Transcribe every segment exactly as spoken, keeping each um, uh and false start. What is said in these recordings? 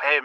Hey,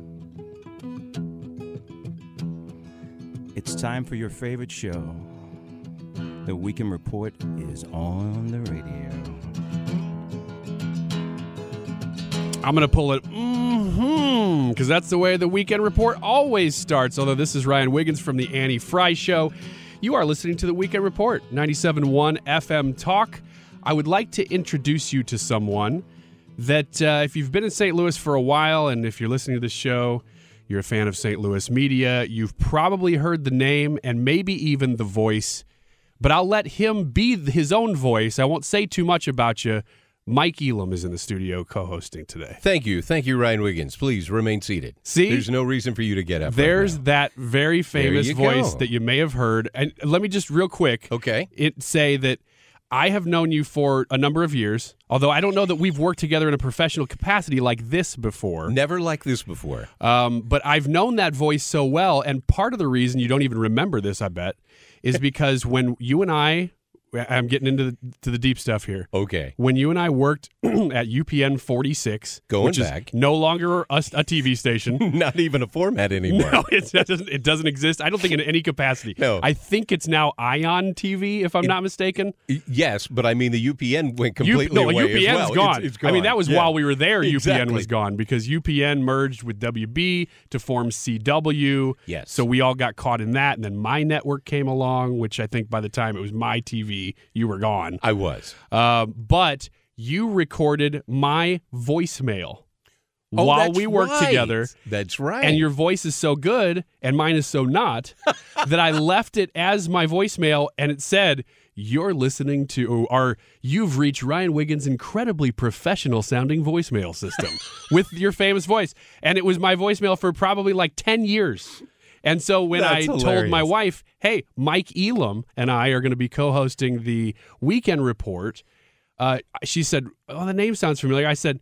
It's time for your favorite show. The Weekend Report is on the radio. I'm going to pull it, mm-hmm, because that's the way the Weekend Report always starts. Although this is Ryan Wiggins from The Annie Fry Show. You are listening to The Weekend Report, ninety-seven point one F M Talk. I would like to introduce you to someone that uh, if you've been in Saint Louis for a while and if you're listening to this show... You're a fan of Saint Louis media. You've probably heard the name and maybe even the voice, but I'll let him be his own voice. I won't say too much about you. Mike Elam is in the studio co-hosting today. Thank you. Thank you, Ryan Wiggins. Please remain seated. See? There's no reason for you to get up. There's right that very famous voice go. that you may have heard. And let me just real quick okay. it say that I have known you for a number of years, although I don't know that we've worked together in a professional capacity like this before. Never like this before. Um, but I've known that voice so well, and part of the reason you don't even remember this, I bet, is because when you and I, I'm getting into the, to the deep stuff here. Okay. When you and I worked at U P N forty-six, going which back, is no longer a, a T V station, not even a format anymore. No, it doesn't. It doesn't exist. I don't think in any capacity. No, I think it's now Ion T V, if I'm it, not mistaken. Yes, but I mean the U P N went completely U, no, away. U P N's as well. Gone. It's, it's gone. I mean that was yeah. while we were there. Exactly. U P N was gone because U P N merged with W B to form C W. Yes. So we all got caught in that, and then my network came along, which I think by the time it was my T V. You were gone. I was. Uh, but you recorded my voicemail oh, while we worked right. together. That's right. And your voice is so good, and mine is so not, that I left it as my voicemail, and it said, you're listening to, or you've reached Ryan Wiggins' incredibly professional-sounding voicemail system with your famous voice. And it was my voicemail for probably like ten years. And so when That's I hilarious. told my wife, hey, Mike Elam and I are going to be co-hosting the Weekend Report, uh, she said, oh, the name sounds familiar. I said,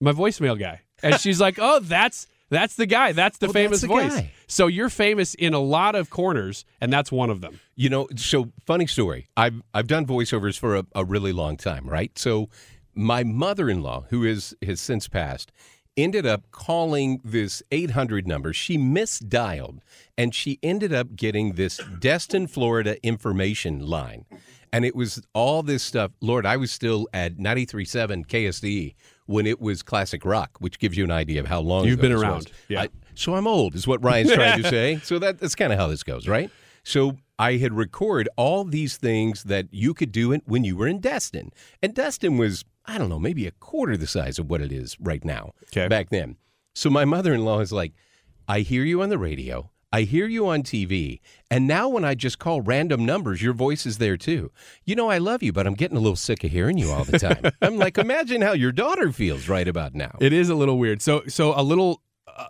my voicemail guy. And she's like, oh, that's... That's the guy. That's the well, famous that's the voice. Guy. So you're famous in a lot of corners, and that's one of them. You know, so funny story. I've I've done voiceovers for a, a really long time, right? So my mother-in-law, who is has since passed, ended up calling this eight hundred number. She misdialed, and she ended up getting this Destin, Florida information line. And it was all this stuff. Lord, I was still at ninety-three point seven K S D when it was classic rock, which gives you an idea of how long You've ago been around. Was. Yeah. I, so I'm old is what Ryan's trying to say. So that, that's kind of how this goes, right? So I had recorded all these things that you could do when you were in Destin. And Destin was... I don't know, maybe a quarter the size of what it is right now, okay. back then. So my mother-in-law is like, I hear you on the radio, I hear you on T V, and now when I just call random numbers, your voice is there too. You know, I love you, but I'm getting a little sick of hearing you all the time. I'm like, imagine how your daughter feels right about now. It is a little weird. So so a little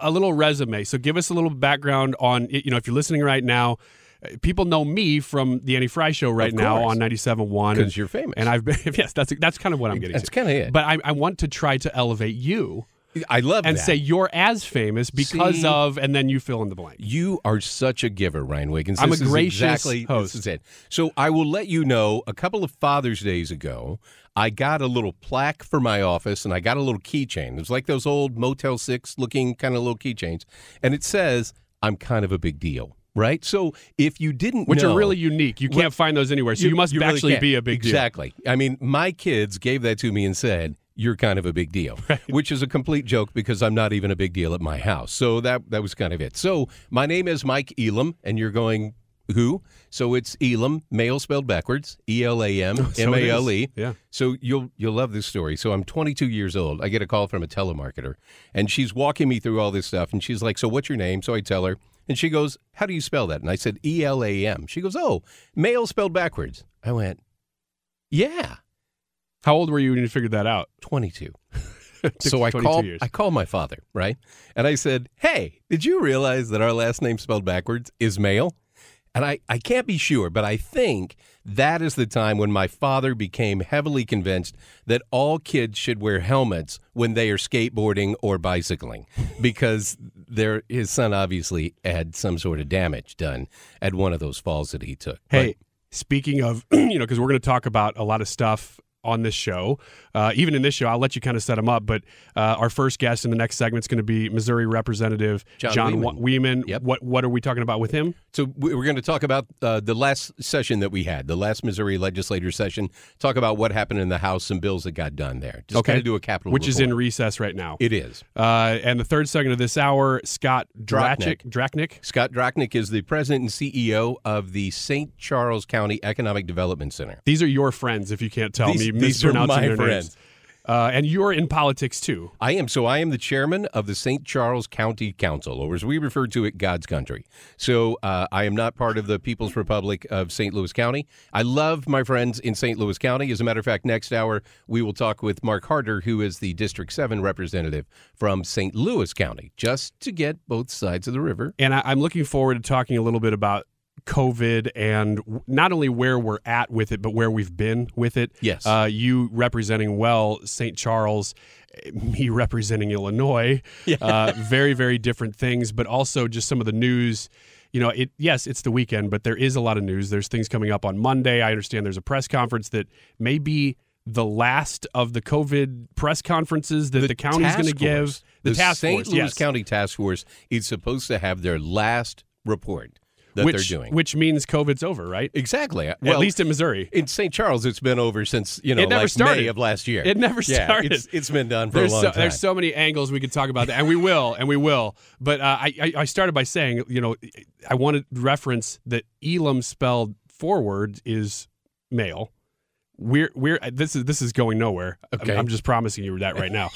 a little resume. So give us a little background on, you know, if you're listening right now, people know me from the Annie Fry Show right now on ninety-seven point one. Because you're famous. And I've been, yes, that's that's kind of what I'm getting that's to. That's kind of it. But I, I want to try to elevate you. I love and that. And say you're as famous because See, of, and then you fill in the blank. You are such a giver, Ryan Wiggins. I'm this a gracious exactly, host. This is it. So I will let you know, a couple of Father's Days ago, I got a little plaque for my office, and I got a little keychain. It was like those old Motel six looking kind of little keychains. And it says, I'm kind of a big deal. Right? So if you didn't Which know, are really unique. You can't well, find those anywhere. So you, you must you actually really be a big exactly. deal. Exactly. I mean, my kids gave that to me and said, you're kind of a big deal, right. Which is a complete joke because I'm not even a big deal at my house. So that that was kind of it. So my name is Mike Elam, and you're going, who? So it's Elam, male spelled backwards, E L A M, M A L E. Yeah. So you'll you'll love this story. So I'm twenty-two years old. I get a call from a telemarketer, and she's walking me through all this stuff, and she's like, so what's your name? So I tell her, and she goes, how do you spell that? And I said, E L A M. She goes, oh, male spelled backwards. I went, yeah. How old were you when you figured that out? twenty-two. So I called, I called my father, right? And I said, hey, did you realize that our last name spelled backwards is male? And I, I can't be sure, but I think that is the time when my father became heavily convinced that all kids should wear helmets when they are skateboarding or bicycling, because there, his son obviously had some sort of damage done at one of those falls that he took. Hey, but, speaking of, you know, because we're going to talk about a lot of stuff on this show, uh, even in this show, I'll let you kind of set them up. But uh, our first guest in the next segment is going to be Missouri Representative John, John Wiemann. Wiemann. Yep. What What are we talking about with him? So we're going to talk about uh, the last session that we had, the last Missouri legislature session. Talk about what happened in the House and bills that got done there. Just okay. Kind of do a capital, which report. Is in recess right now. It is. Uh, and the third segment of this hour, Scott Drachnik. Drachnik. Scott Drachnik is the president and C E O of the Saint Charles County Economic Development Center. These are your friends, if you can't tell These me. These are my friends. Uh, and you're in politics, too. I am. So I am the chairman of the Saint Charles County Council, or as we refer to it, God's country. So uh, I am not part of the People's Republic of Saint Louis County. I love my friends in Saint Louis County. As a matter of fact, next hour, we will talk with Mark Harder, who is the District seven representative from Saint Louis County, just to get both sides of the river. And I- I'm looking forward to talking a little bit about COVID and not only where we're at with it, but where we've been with it. Yes. Uh, you representing well Saint Charles, me representing Illinois. Yeah. Uh, very, very different things, but also just some of the news. You know, it. Yes, it's the weekend, but there is a lot of news. There's things coming up on Monday. I understand there's a press conference that may be the last of the COVID press conferences that the, the county's going to give. The, the task Saint force. Louis yes. County Task Force is supposed to have their last report. That which, they're doing. Which means COVID's over, right? Exactly. Well, at least in Missouri. In Saint Charles, it's been over since, you know, like May of last year. It never started. Yeah, it's, it's been done for there's a long so, time. There's so many angles we could talk about that, and we will, and we will. But uh, I, I started by saying, you know, I wanted to reference that Elam spelled forward is male. We're we're this is this is going nowhere. Okay. I'm, I'm just promising you that right now.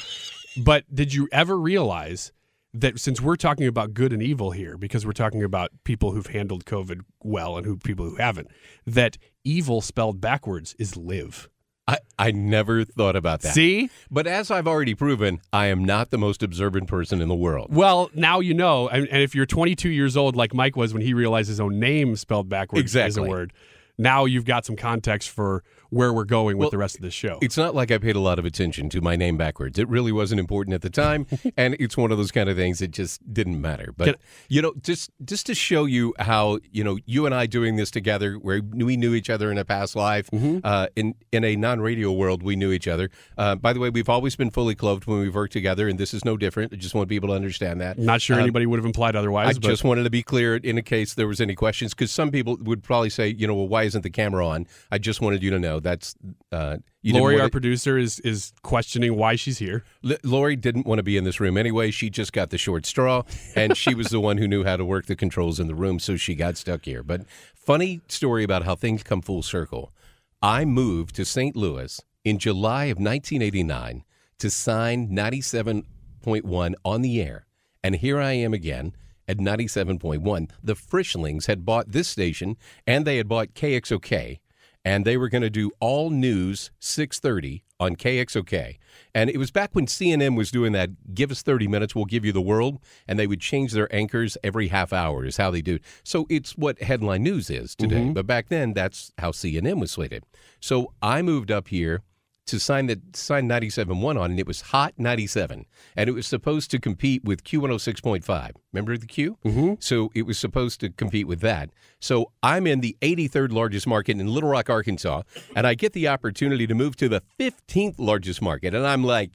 But did you ever realize that since we're talking about good and evil here, because we're talking about people who've handled COVID well and who people who haven't, that evil spelled backwards is live. I, I never thought about that. See? But as I've already proven, I am not the most observant person in the world. Well, now you know. And, and if you're twenty-two years old like Mike was when he realized his own name spelled backwards exactly. is a word, now you've got some context for where we're going with well, the rest of this show. It's not like I paid a lot of attention to my name backwards. It really wasn't important at the time, and it's one of those kind of things that just didn't matter. But, Can, you know, just just to show you how, you know, you and I doing this together, where we knew each other in a past life, mm-hmm. uh, in, in a non-radio world, we knew each other. Uh, by the way, we've always been fully clothed when we've worked together, and this is no different. I just want people to understand that. Not sure um, anybody would have implied otherwise. I but... just wanted to be clear in case there was any questions, because some people would probably say, you know, well, why isn't the camera on? I just wanted you to know. That's uh, you Lori, our to, producer, is is questioning why she's here. L- Lori didn't want to be in this room anyway. She just got the short straw, and she was the one who knew how to work the controls in the room, so she got stuck here. But funny story about how things come full circle. I moved to Saint Louis in July of nineteen eighty-nine to sign ninety-seven point one on the air, and here I am again at ninety-seven point one. The Frischlings had bought this station, and they had bought K X O K. And they were going to do all news six thirty on K X O K. And it was back when C N N was doing that, give us thirty minutes, we'll give you the world. And they would change their anchors every half hour is how they do it. So it's what headline news is today. Mm-hmm. But back then, that's how C N N was slated. So I moved up here to sign the sign ninety-seven point one on, and it was Hot ninety-seven. And it was supposed to compete with Q one oh six point five. Remember the Q? Mm-hmm. So it was supposed to compete with that. So I'm in the eighty-third largest market in Little Rock, Arkansas, and I get the opportunity to move to the fifteenth largest market. And I'm like,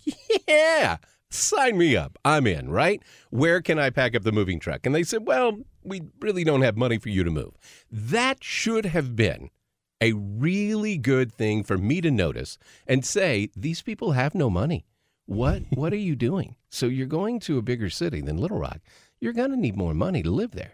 yeah, sign me up. I'm in, right? Where can I pack up the moving truck? And they said, well, we really don't have money for you to move. That should have been a really good thing for me to notice and say, these people have no money. What what are you doing? So you're going to a bigger city than Little Rock. You're going to need more money to live there.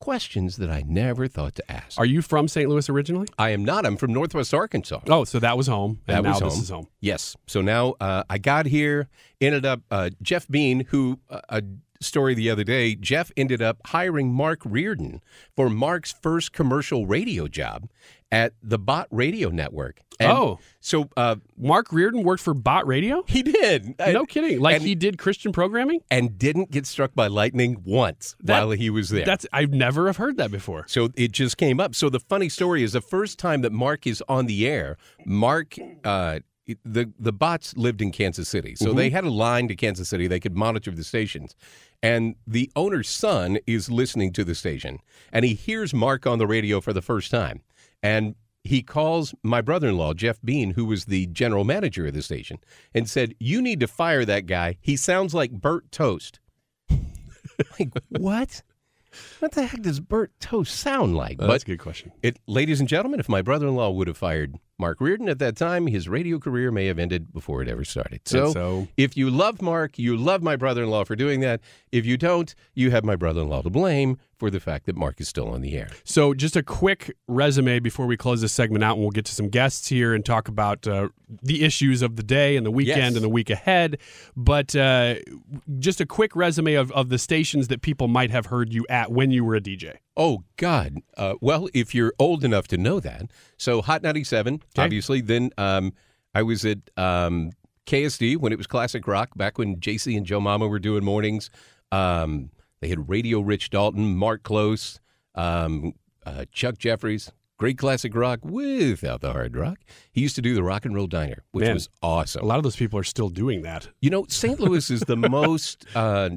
Questions that I never thought to ask. Are you from Saint Louis originally? I am not. I'm from Northwest Arkansas. Oh, so that was home. That and was now home. This is home. Yes. So now uh, I got here, ended up, uh, Jeff Bean, who, uh, a story the other day, Jeff ended up hiring Mark Reardon for Mark's first commercial radio job at the Bot Radio Network. And oh. So uh, Mark Reardon worked for Bot Radio? He did. No I, kidding. Like and, he did Christian programming? And didn't get struck by lightning once that, while he was there. That's I've never have heard that before. So it just came up. So the funny story is the first time that Mark is on the air, Mark... Uh, The the bots lived in Kansas City, so mm-hmm. they had a line to Kansas City. They could monitor the stations. And the owner's son is listening to the station, and he hears Mark on the radio for the first time. And he calls my brother-in-law, Jeff Bean, who was the general manager of the station, and said, you need to fire that guy. He sounds like Bert Toast. Like, what? What the heck does Bert Toast sound like? Well, that's but a good question. It, ladies and gentlemen, if my brother-in-law would have fired Mark Reardon at that time, his radio career may have ended before it ever started. So, so if you love Mark, you love my brother-in-law for doing that. If you don't, you have my brother-in-law to blame for the fact that Mark is still on the air. So just a quick resume before we close this segment out, and we'll get to some guests here and talk about uh, the issues of the day and the weekend yes. and the week ahead. But uh, just a quick resume of, of the stations that people might have heard you at when you were a D J. Oh, God. Uh, well, if you're old enough to know that. So Hot ninety-seven, okay. obviously. Then um, I was at um, K S D when it was classic rock, back when J C and Joe Mama were doing mornings. Um, they had Radio Rich Dalton, Mark Close, um, uh, Chuck Jeffries, great classic rock without the hard rock. He used to do the Rock and Roll Diner, which Man, was awesome. A lot of those people are still doing that. You know, Saint Louis is the most... Uh,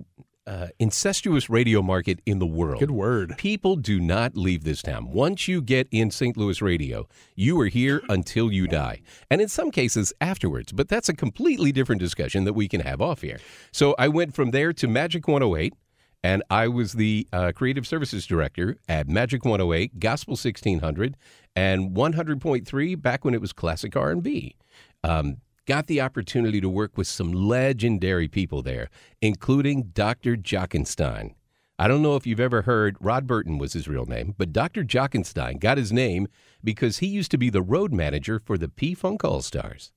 Uh, incestuous radio market in the world. Good word. People do not leave this town. Once you get in Saint Louis radio, you are here until you die. And in some cases afterwards. But that's a completely different discussion that we can have off here. So I went from there to Magic one oh eight, and I was the uh, creative services director at Magic one oh eight, Gospel sixteen hundred, and one hundred point three back when it was classic R and B. Um Got the opportunity to work with some legendary people there, including Doctor Jockenstein. I don't know if you've ever heard, Rod Burton was his real name, but Doctor Jockenstein got his name because he used to be the road manager for the P-Funk All-Stars.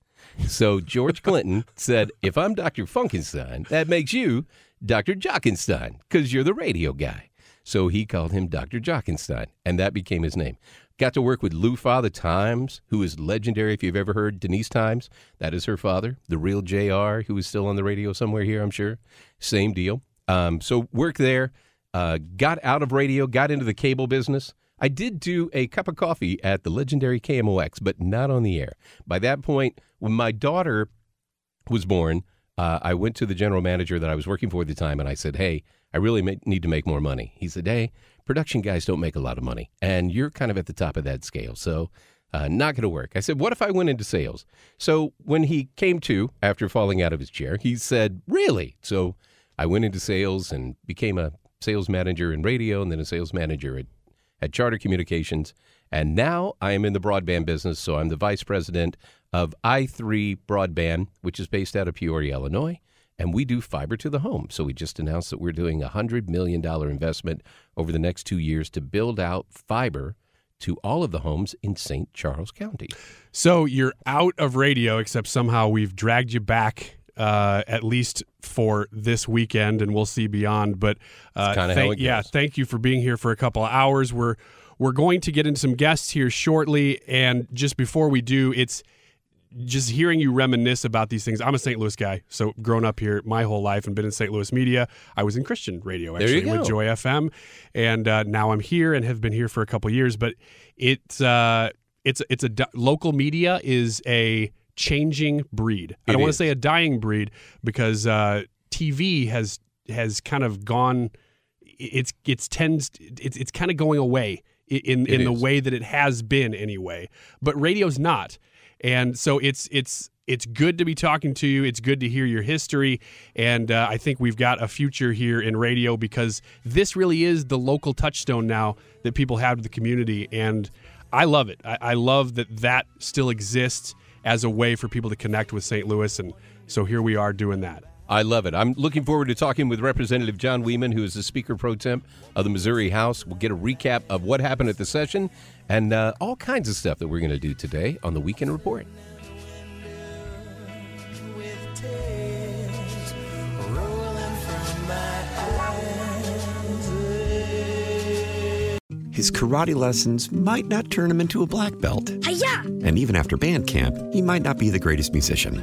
So George Clinton said, if I'm Doctor Funkenstein, that makes you Doctor Jockenstein because you're the radio guy. So he called him Doctor Jockenstein, and that became his name. Got to work with Lou Father Times, who is legendary if you've ever heard. Denise Times, that is her father. The real J R, who is still on the radio somewhere here, I'm sure. Same deal. Um, so work there. Uh, got out of radio, got into the cable business. I did do a cup of coffee at the legendary K M O X, but not on the air. By that point, when my daughter was born, uh, I went to the general manager that I was working for at the time, and I said, hey, I really ma- need to make more money. He said, hey, production guys don't make a lot of money, and you're kind of at the top of that scale, so uh, not going to work. I said, what if I went into sales? So when he came to, after falling out of his chair, he said, really? So I went into sales and became a sales manager in radio and then a sales manager at, at Charter Communications, and now I am in the broadband business, so I'm the vice president of i three Broadband, which is based out of Peoria, Illinois. And we do fiber to the home. So we just announced that we're doing a one hundred million dollars investment over the next two years to build out fiber to all of the homes in Saint Charles County. So you're out of radio, except somehow we've dragged you back uh, at least for this weekend, and we'll see beyond. But uh, thank, how it yeah, goes. Thank you for being here for a couple of hours. We're, we're going to get in some guests here shortly. And just before we do, it's... just hearing you reminisce about these things. I'm a Saint Louis guy, so grown up here my whole life and been in Saint Louis media. I was in Christian radio, actually, with Joy F M, and uh, now I'm here and have been here for a couple of years. But it's uh, it's it's a local media is a changing breed. I don't want to say a dying breed because uh, T V has has kind of gone. It's it's tends it's it's kind of going away in in the way that it has been anyway. But radio's not. And so it's it's it's good to be talking to you. It's good to hear your history. And uh, I think we've got a future here in radio because this really is the local touchstone now that people have to the community. And I love it. I, I love that that still exists as a way for people to connect with Saint Louis, and so here we are doing that. I love it. I'm looking forward to talking with Representative John Wiemann, who is the Speaker Pro Temp of the Missouri House. We'll get a recap of what happened at the session and uh, all kinds of stuff that we're going to do today on the Weekend Report. His karate lessons might not turn him into a black belt. Hi-ya! And even after band camp, he might not be the greatest musician.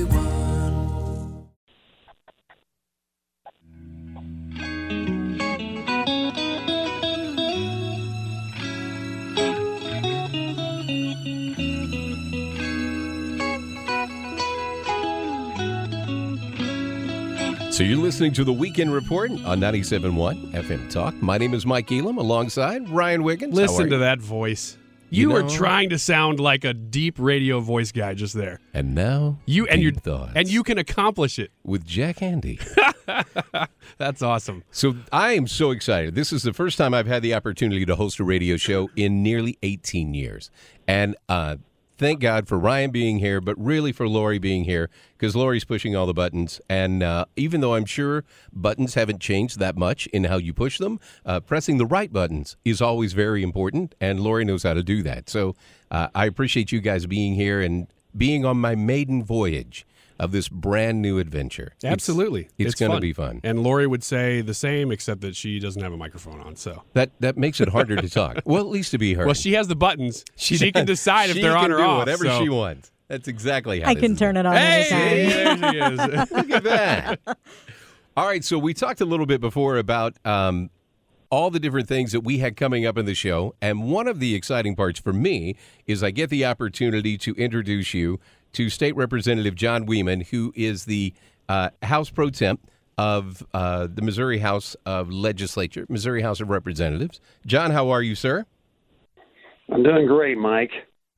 So you're listening to The Weekend Report on ninety-seven point one F M Talk. My name is Mike Elam, alongside Ryan Wiggins. Listen to that voice. You, you know, were trying to sound like a deep radio voice guy just there. And now, you and your thoughts. And you can accomplish it. With Jack Handy. That's awesome. So I am so excited. This is the first time I've had the opportunity to host a radio show in nearly eighteen years. And uh thank God for Ryan being here, but really for Lori being here, because Lori's pushing all the buttons. And uh, even though I'm sure buttons haven't changed that much in how you push them, uh, pressing the right buttons is always very important, and Lori knows how to do that. So uh, I appreciate you guys being here and being on my maiden voyage of this brand new adventure. Absolutely. It's, it's, it's going to be fun. And Lori would say the same, except that she doesn't have a microphone on. So That that makes it harder to talk. Well, at least to be heard. Well, she has the buttons. She, she can decide if they're on or off. She can do whatever so. she wants. That's exactly how I can turn it on. Hey, there she is. Look at that. All right, so we talked a little bit before about um, all the different things that we had coming up in the show. And one of the exciting parts for me is I get the opportunity to introduce you to State Representative John Wiemann, who is the uh, House Pro Temp of uh, the Missouri House of Legislature, Missouri House of Representatives. John, how are you, sir? I'm doing great, Mike.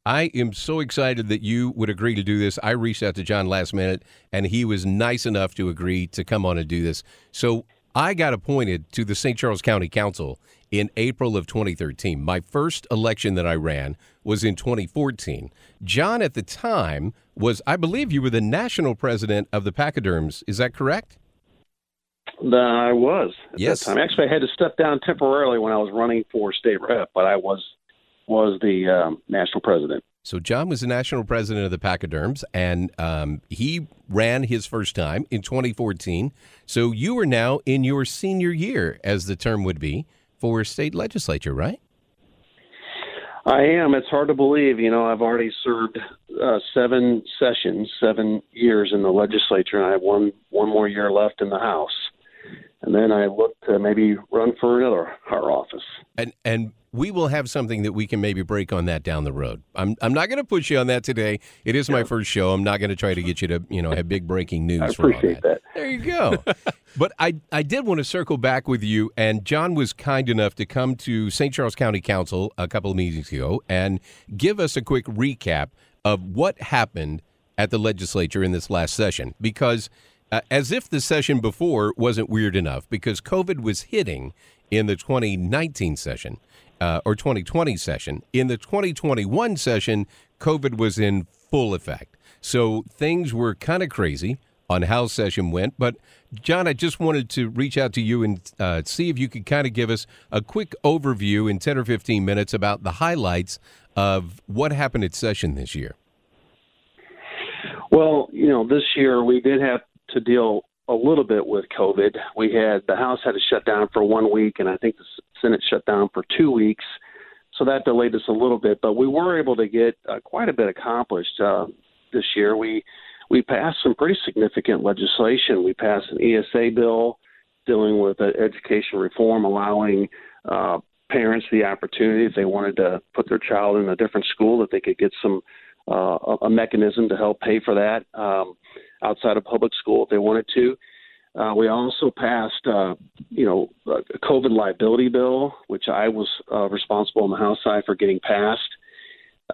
I am so excited that you would agree to do this. I reached out to John last minute, and he was nice enough to agree to come on and do this. So I got appointed to the Saint Charles County Council in April of twenty thirteen. My first election that I ran was in twenty fourteen. John, at the time, was, I believe you were the national president of the Pachyderms. Is that correct? Uh, I was at yes. that time. Actually, I had to step down temporarily when I was running for state rep, but I was was the um, national president. So John was the national president of the Pachyderms, and um, he ran his first time in twenty fourteen. So you are now in your senior year, as the term would be, for state legislature, right? I am. It's hard to believe. You know, I've already served uh, seven sessions, seven years in the legislature, and I have one, one more year left in the House. And then I look to maybe run for another our office. And and we will have something that we can maybe break on that down the road. I'm I'm not going to push you on that today. It is yeah. my first show. I'm not going to try to get you to, you know, have big breaking news. I appreciate that. that. There you go. But I, I did want to circle back with you, and John was kind enough to come to Saint Charles County Council a couple of meetings ago and give us a quick recap of what happened at the legislature in this last session, because uh, as if the session before wasn't weird enough, because COVID was hitting in the twenty nineteen session uh, or twenty twenty session. In the twenty twenty-one session, COVID was in full effect. So things were kind of crazy on how session went. But, John, I just wanted to reach out to you and uh, see if you could kind of give us a quick overview in ten or fifteen minutes about the highlights of what happened at session this year. Well, you know, this year we did have to deal a little bit with COVID. We had the House had to shut down for one week, and I think the Senate shut down for two weeks. So that delayed us a little bit, but we were able to get uh, quite a bit accomplished uh, this year. We we passed some pretty significant legislation. We passed an E S A bill dealing with uh, education reform, allowing uh, parents the opportunity, if they wanted to put their child in a different school, that they could get some uh, a mechanism to help pay for that. Um, outside of public school if they wanted to. Uh, we also passed, uh, you know, a COVID liability bill, which I was uh, responsible on the House side for getting passed.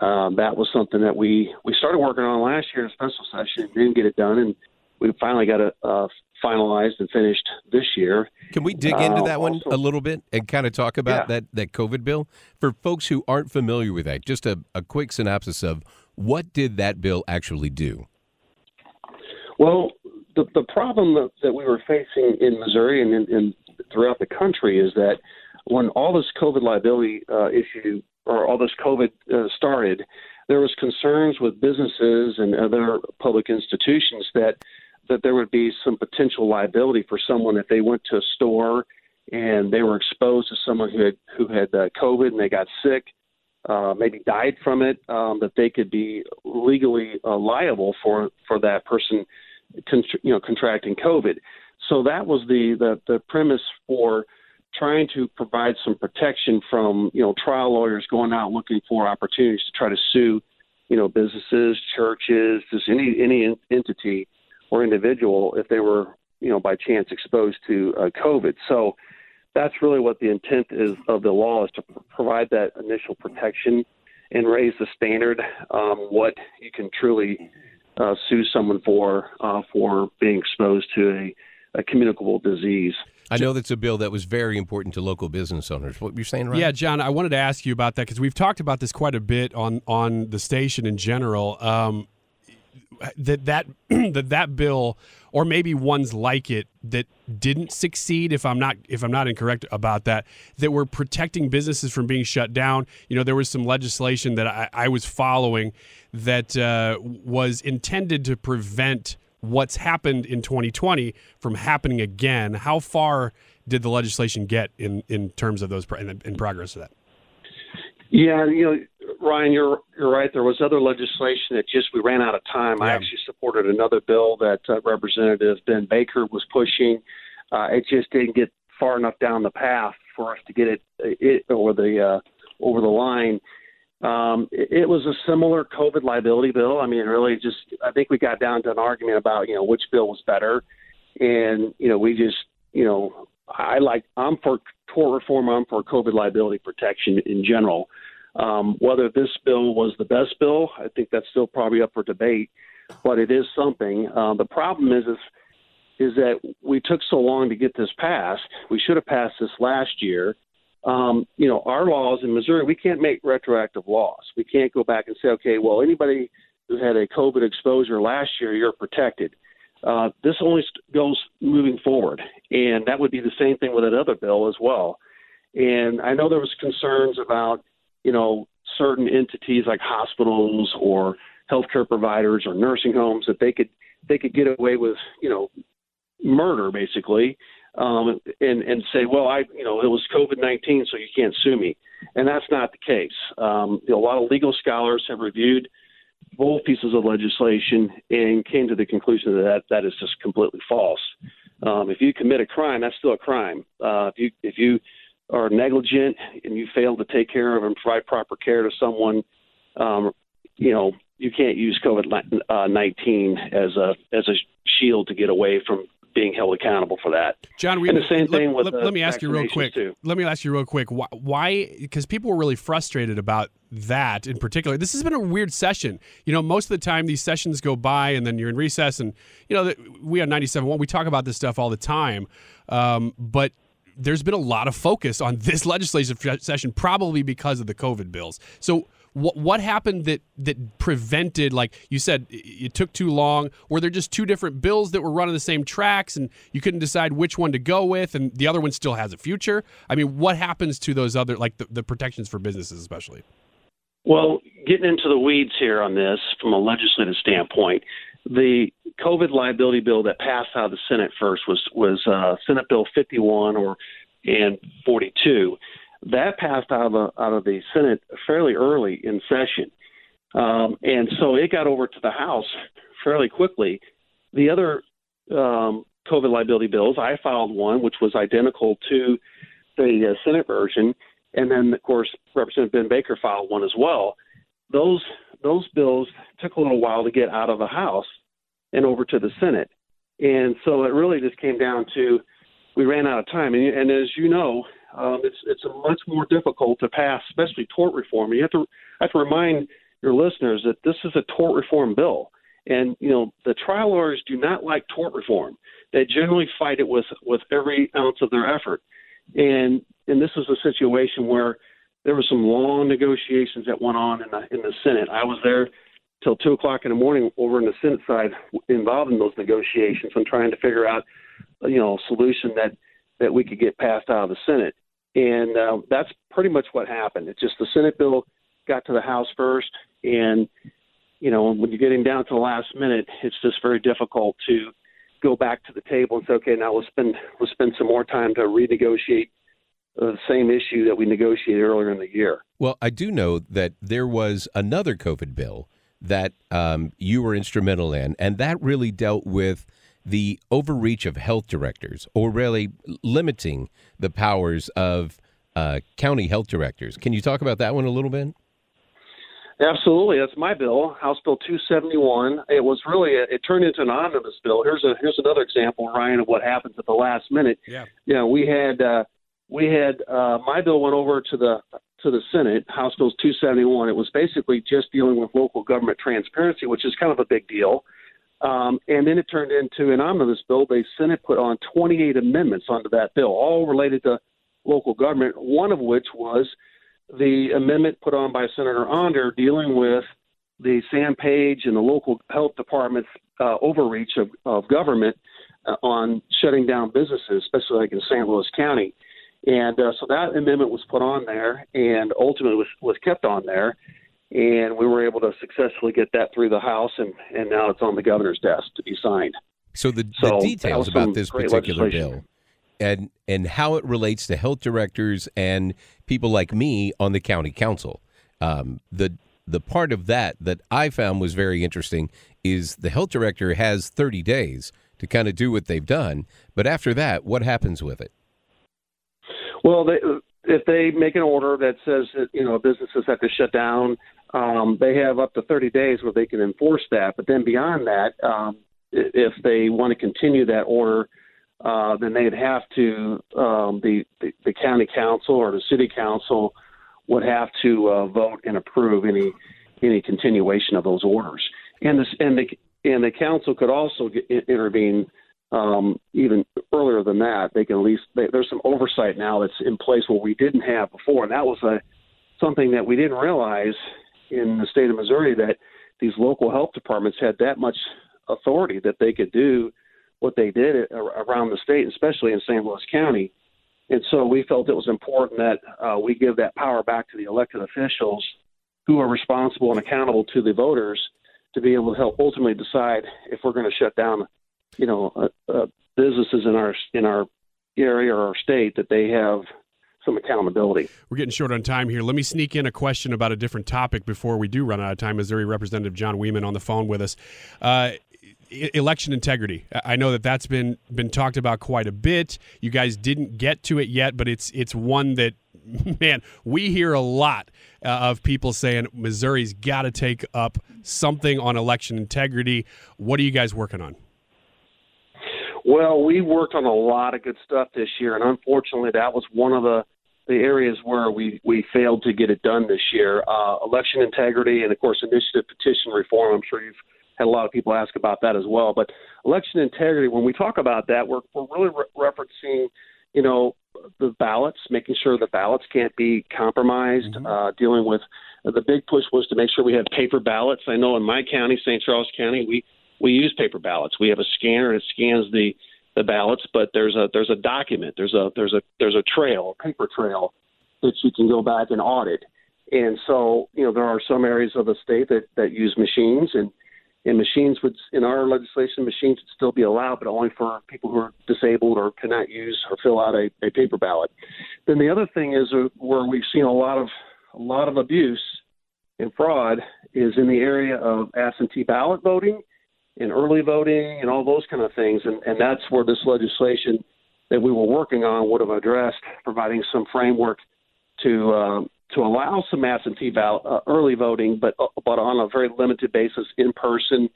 Um, that was something that we, we started working on last year in a special session, didn't get it done, and we finally got it uh, finalized and finished this year. Can we dig into uh, that one also, a little bit and kind of talk about yeah. that, that COVID bill? For folks who aren't familiar with that, just a, a quick synopsis of what did that bill actually do? Well, the, the problem that, that we were facing in Missouri and, in, and throughout the country is that when all this COVID liability uh, issue or all this COVID uh, started, there was concerns with businesses and other public institutions that that there would be some potential liability for someone if they went to a store and they were exposed to someone who had, who had uh, COVID and they got sick, uh, maybe died from it, um, that they could be legally uh, liable for, for that person con- you know, contracting COVID. So that was the, the, the premise for trying to provide some protection from, you know, trial lawyers going out looking for opportunities to try to sue, you know, businesses, churches, just any any entity or individual if they were, you know, by chance exposed to uh, COVID. So that's really what the intent is of the law, is to provide that initial protection and raise the standard um, what you can truly uh, sue someone for uh, for being exposed to a a communicable disease. I know that's a bill that was very important to local business owners. What you're saying, right? Yeah, John, I wanted to ask you about that because we've talked about this quite a bit on, on the station in general. Um, that that that that bill, or maybe ones like it that didn't succeed, if I'm not if I'm not incorrect about that, that were protecting businesses from being shut down. You know, there was some legislation that I, I was following that uh, was intended to prevent what's happened in twenty twenty from happening again. How far did the legislation get in, in terms of those pro- in, in progress of that? Yeah, you know, Ryan, you're you're right. There was other legislation that just we ran out of time. Yeah. I actually supported another bill that uh, Representative Ben Baker was pushing. Uh, it just didn't get far enough down the path for us to get it, it over the uh, over the line. Um, it was a similar COVID liability bill. I mean, really just, I think we got down to an argument about, you know, which bill was better. And, you know, we just, you know, I like, I'm for tort reform. I'm for COVID liability protection in general. Um, whether this bill was the best bill, I think that's still probably up for debate, but it is something. Uh, the problem is, is, is that we took so long to get this passed. We should have passed this last year. Um, you know, our laws in Missouri, we can't make retroactive laws. We can't go back and say, okay, well, anybody who had a COVID exposure last year, you're protected. Uh, this only goes moving forward. And that would be the same thing with another bill as well. And I know there was concerns about, you know, certain entities like hospitals or healthcare providers or nursing homes that they could, they could get away with, you know, murder basically. Um, and, and say, well, I, you know, it was COVID nineteen, so you can't sue me. And that's not the case. Um, you know, a lot of legal scholars have reviewed both pieces of legislation and came to the conclusion that that, that is just completely false. Um, if you commit a crime, that's still a crime. Uh, if you if you are negligent and you fail to take care of and provide proper care to someone, um, you know, you can't use COVID nineteen as a as a shield to get away from being held accountable for that. John, we, and the same let, thing with let, let me ask you real quick. Too. Let me ask you real quick. Why? Because people were really frustrated about that in particular. This has been a weird session. You know, most of the time these sessions go by and then you're in recess and, you know, we on ninety-seven point one, we talk about this stuff all the time. Um, but there's been a lot of focus on this legislative session, probably because of the COVID bills. So What what happened that, that prevented, like you said, it took too long? Were there just two different bills that were running the same tracks and you couldn't decide which one to go with and the other one still has a future? I mean, what happens to those other, like the, the protections for businesses especially? Well, getting into the weeds here on this from a legislative standpoint, the COVID liability bill that passed out of the Senate first was, was uh, Senate Bill fifty-one or and forty-two. That passed out of, a, out of the Senate fairly early in session. Um, and so it got over to the House fairly quickly. The other um, COVID liability bills, I filed one, which was identical to the uh, Senate version. And then, of course, Representative Ben Baker filed one as well. Those, those bills took a little while to get out of the House and over to the Senate. And so it really just came down to we ran out of time. And, and as you know, um, it's it's much more difficult to pass, especially tort reform. You have to I have to remind your listeners that this is a tort reform bill. And, you know, the trial lawyers do not like tort reform. They generally fight it with, with every ounce of their effort. And and this was a situation where there were some long negotiations that went on in the, in the Senate. I was there till two o'clock in the morning over in the Senate side involved in those negotiations and trying to figure out, you know, a solution that, that we could get passed out of the Senate. And uh, that's pretty much what happened. It's just the Senate bill got to the House first, and, you know, when you're getting down to the last minute, it's just very difficult to go back to the table and say, okay, now we'll spend, we'll spend some more time to renegotiate the same issue that we negotiated earlier in the year. Well, I do know that there was another COVID bill that um, you were instrumental in, and that really dealt with the overreach of health directors, or really limiting the powers of uh, county health directors. Can you talk about that one a little bit? Absolutely. That's my bill, House Bill two seventy-one. It was really, a, it turned into an omnibus bill. Here's a here's another example, Ryan, of what happens at the last minute. Yeah. You know, we had, uh, we had uh, my bill went over to the to the Senate, House Bill two seventy-one. It was basically just dealing with local government transparency, which is kind of a big deal. Um, and then it turned into an omnibus bill. The Senate put on twenty-eight amendments onto that bill, all related to local government, one of which was the amendment put on by Senator Onder dealing with the Sam Page and the local health department's uh, overreach of, of government uh, on shutting down businesses, especially like in Saint Louis County. And uh, so that amendment was put on there and ultimately was, was kept on there. And we were able to successfully get that through the House, and, and now it's on the governor's desk to be signed. So the, so the details about this particular bill and and how it relates to health directors and people like me on the county council. Um, the the part of that that I found was very interesting is the health director has thirty days to kind of do what they've done. But after that, what happens with it? Well, they, if they make an order that says that, you know, businesses have to shut down, um, they have up to thirty days where they can enforce that. But then beyond that, um, if they want to continue that order, Uh, then they'd have to, um, the, the, the county council or the city council would have to uh, vote and approve any any continuation of those orders. And, this, and, the, and the council could also get, intervene um, even earlier than that. They can at least, they, there's some oversight now that's in place where we didn't have before. And that was a, something that we didn't realize in the state of Missouri, that these local health departments had that much authority that they could do what they did around the state, especially in Saint Louis County. And so we felt it was important that uh, we give that power back to the elected officials who are responsible and accountable to the voters to be able to help ultimately decide if we're going to shut down, you know, uh, uh, businesses in our in our area or our state, that they have some accountability. We're getting short on time here. Let me sneak in a question about a different topic before we do run out of time. Missouri Representative John Wiemann on the phone with us. Uh, Election integrity. I know that that's been been talked about quite a bit. You guys didn't get to it yet, but it's it's one that, man, we hear a lot uh, of people saying Missouri's got to take up something on election integrity. What are you guys working on? Well, we worked on a lot of good stuff this year, and unfortunately, that was one of the the areas where we we failed to get it done this year. Uh, election integrity, and of course, initiative petition reform. I'm sure you've had a lot of people ask about that as well. But election integrity, when we talk about that, we're, we're really re- referencing, you know, the ballots, making sure the ballots can't be compromised, mm-hmm. uh, dealing with uh, the big push was to make sure we had paper ballots. I know in my county, Saint Charles County, we, we use paper ballots. We have a scanner that scans the, the ballots, but there's a, there's a document. There's a, there's a, there's a trail, a paper trail that you can go back and audit. And so, you know, there are some areas of the state that, that use machines, and, And machines would, in our legislation, machines would still be allowed, but only for people who are disabled or cannot use or fill out a, a paper ballot. Then the other thing is uh, where we've seen a lot of a lot of abuse and fraud is in the area of absentee ballot voting and early voting and all those kind of things. And, and that's where this legislation that we were working on would have addressed, providing some framework to um, to allow some absentee ballot, uh, early voting, but uh, but on a very limited basis in person,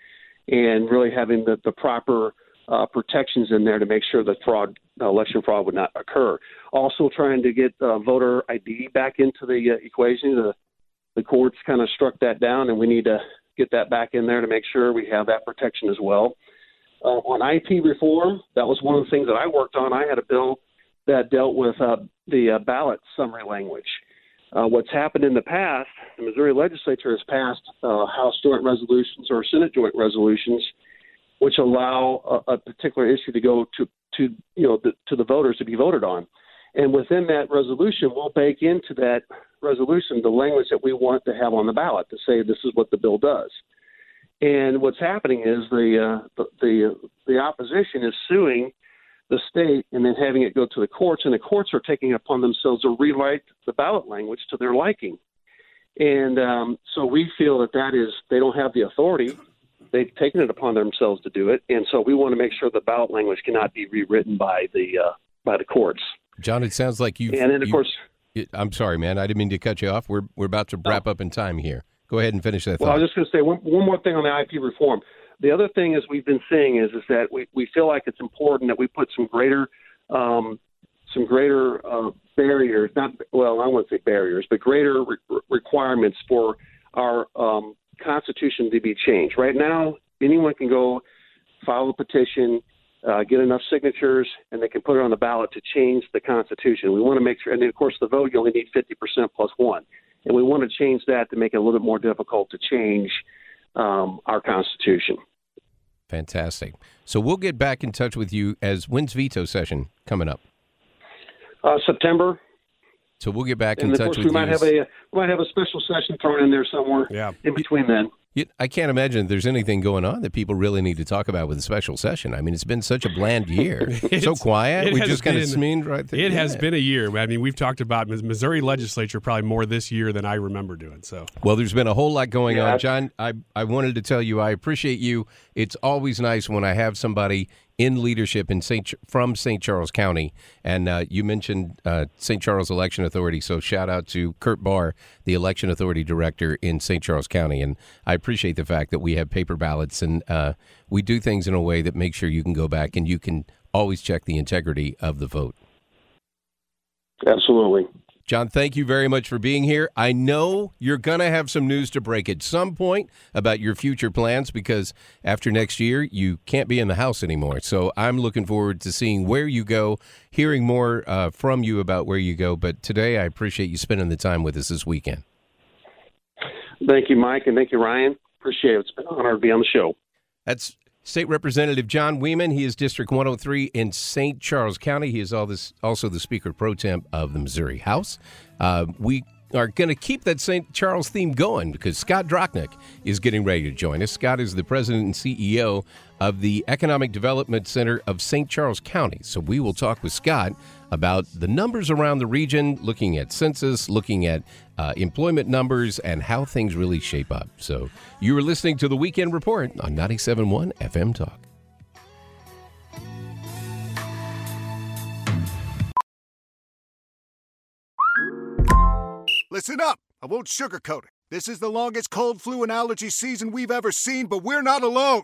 and really having the, the proper uh, protections in there to make sure that fraud, election fraud would not occur. Also trying to get uh, voter I D back into the uh, equation. The, the courts kind of struck that down, and we need to get that back in there to make sure we have that protection as well. Uh, on I P reform, that was one of the things that I worked on. I had a bill that dealt with uh, the uh, ballot summary language. Uh, what's happened in the past, the Missouri legislature has passed uh, House joint resolutions or Senate joint resolutions, which allow a, a particular issue to go to, to you know, the, to the voters to be voted on. And within that resolution, we'll bake into that resolution the language that we want to have on the ballot to say this is what the bill does. And what's happening is the uh, the, the the opposition is suing the state and then having it go to the courts, and the courts are taking it upon themselves to rewrite the ballot language to their liking. And um, so we feel that that is, they don't have the authority. They've taken it upon themselves to do it. And so we want to make sure the ballot language cannot be rewritten by the uh, by the courts. John, it sounds like you've... And then, of you, course... It, I'm sorry, man. I didn't mean to cut you off. We're we're about to wrap up in time here. Go ahead and finish that thought. Well, I was just going to say one, one more thing on the I P reform. The other thing is we've been seeing is is that we, we feel like it's important that we put some greater um, some greater uh, barriers, not well, I wouldn't say barriers, but greater re- requirements for our um, Constitution to be changed. Right now, anyone can go file a petition, uh, get enough signatures, and they can put it on the ballot to change the Constitution. We want to make sure, and then, of course, the vote, you only need fifty percent plus one. And we want to change that to make it a little bit more difficult to change um, our Constitution. Fantastic. So we'll get back in touch with you as when's veto session coming up? Uh, September. So we'll get back and in touch with you. We might have a we might have a special session thrown in there somewhere yeah. in between then. I can't imagine there's anything going on that people really need to talk about with a special session. I mean, it's been such a bland year. so quiet. We just kind of smeared right there. It yeah. has been a year. I mean, we've talked about Missouri legislature probably more this year than I remember doing. So, well, there's been a whole lot going yeah. on. John, I, I wanted to tell you I appreciate you. It's always nice when I have somebody in leadership in Saint from Saint Charles County. And uh, you mentioned uh, Saint Charles Election Authority. So shout out to Kurt Barr, the Election Authority Director in Saint Charles County. And I appreciate the fact that we have paper ballots and uh, we do things in a way that makes sure you can go back and you can always check the integrity of the vote. Absolutely. John, thank you very much for being here. I know you're going to have some news to break at some point about your future plans because after next year, you can't be in the house anymore. So I'm looking forward to seeing where you go, hearing more uh, from you about where you go. But today, I appreciate you spending the time with us this weekend. Thank you, Mike, and thank you, Ryan. Appreciate it. It's been an honor to be on the show. That's State Representative John Wiemann. He is District one oh three in Saint Charles County. He is all this, also the Speaker Pro Temp of the Missouri House. Uh, we are going to keep that Saint Charles theme going because Scott Drachnik is getting ready to join us. Scott is the President and C E O of the Economic Development Center of Saint Charles County. So we will talk with Scott about the numbers around the region, looking at census, looking at uh, employment numbers, and how things really shape up. So you are listening to The Weekend Report on ninety-seven point one F M Talk. Listen up. I won't sugarcoat it. This is the longest cold flu and allergy season we've ever seen, but we're not alone.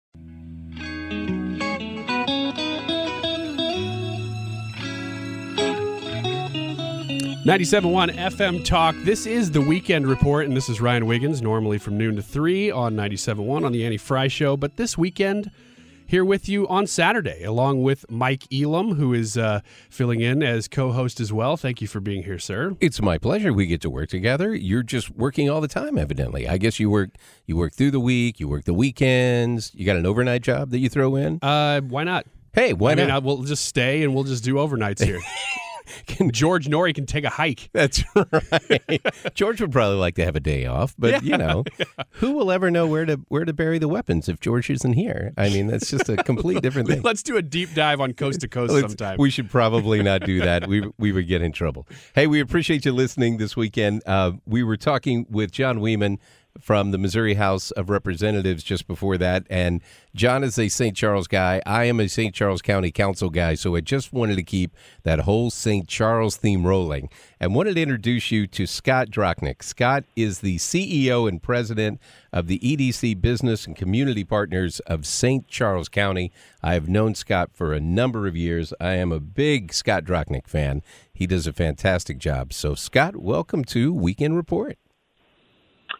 ninety-seven point one F M Talk. This is The Weekend Report, and this is Ryan Wiggins, normally from noon to three on ninety-seven point one on the Annie Fry Show. But this weekend, here with you on Saturday, along with Mike Elam, who is uh, filling in as co-host as well. Thank you for being here, sir. It's my pleasure. We get to work together. You're just working all the time, evidently. I guess you work you work through the week. You work the weekends. You got an overnight job that you throw in? Uh, why not? Hey, why I mean, not? I, we'll just stay, and we'll just do overnights here. can George Norrie can take a hike. That's right. George would probably like to have a day off, but yeah, you know, yeah. who will ever know where to where to bury the weapons if George isn't here? I mean, that's just a complete different thing. Let's do a deep dive on Coast to Coast sometime. We should probably not do that. We we would get in trouble. Hey, we appreciate you listening this weekend. Uh, we were talking with John Wiemann from the Missouri House of Representatives just before that. And John is a Saint Charles guy. I am a Saint Charles County Council guy. So I just wanted to keep that whole Saint Charles theme rolling and wanted to introduce you to Scott Drachnik. Scott is the C E O and president of the E D C Business and Community Partners of Saint Charles County. I have known Scott for a number of years. I am a big Scott Drachnik fan. He does a fantastic job. So Scott, welcome to Weekend Report.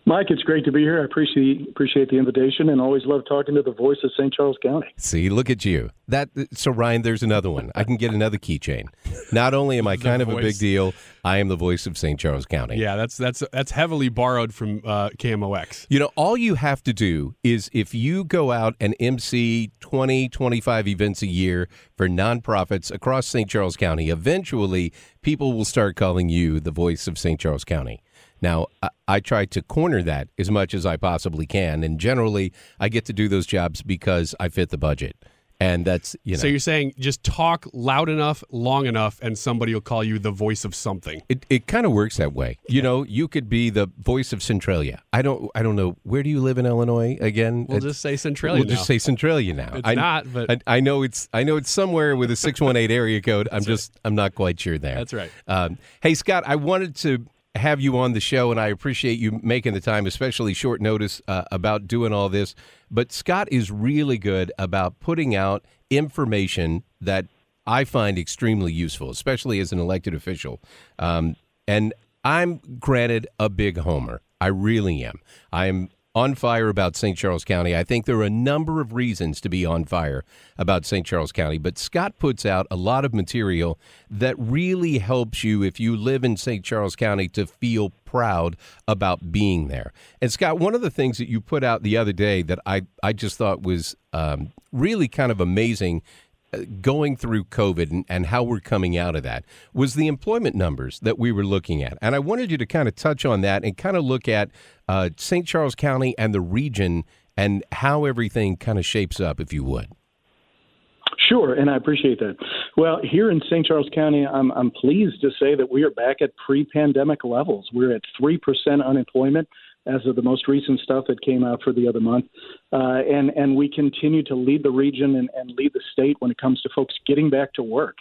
Mike, it's great to be here. I appreciate appreciate the invitation and always love talking to the voice of Saint Charles County. See, look at you. That so, Ryan, there's another one. I can get another keychain. Not only am I kind voice. of a big deal, I am the voice of Saint Charles County. Yeah, that's that's that's heavily borrowed from uh, K M O X. You know, all you have to do is if you go out and M C twenty, twenty-five events a year for nonprofits across Saint Charles County, eventually people will start calling you the voice of Saint Charles County. Now, I, I try to corner that as much as I possibly can, and generally, I get to do those jobs because I fit the budget, and that's, you know. So you're saying just talk loud enough, long enough, and somebody will call you the voice of something. It it kind of works that way. You yeah. know, you could be the voice of Centralia. I don't I don't know. Where do you live in Illinois again? We'll it's, just say Centralia We'll now. just say Centralia now. It's I, not, but. I, I, know it's, I know it's somewhere with a six one eight area code. I'm just, right. I'm not quite sure there. That's right. Um, hey, Scott, I wanted to have you on the show, and I appreciate you making the time, especially short notice, uh, about doing all this. But Scott is really good about putting out information that I find extremely useful, especially as an elected official. Um, and I'm, granted, a big homer. I really am. I am on fire about Saint Charles County. I think there are a number of reasons to be on fire about Saint Charles County, but Scott puts out a lot of material that really helps you, if you live in Saint Charles County, to feel proud about being there. And Scott, one of the things that you put out the other day that I, I just thought was um, really kind of amazing, uh, going through COVID and, and how we're coming out of that, was the employment numbers that we were looking at. And I wanted you to kind of touch on that and kind of look at Uh, Saint Charles County and the region and how everything kind of shapes up, if you would. Sure, and I appreciate that. Well, here in Saint Charles County, I'm, I'm pleased to say that we are back at pre-pandemic levels. We're at three percent unemployment as of the most recent stuff that came out for the other month. Uh, and, and we continue to lead the region and, and lead the state when it comes to folks getting back to work.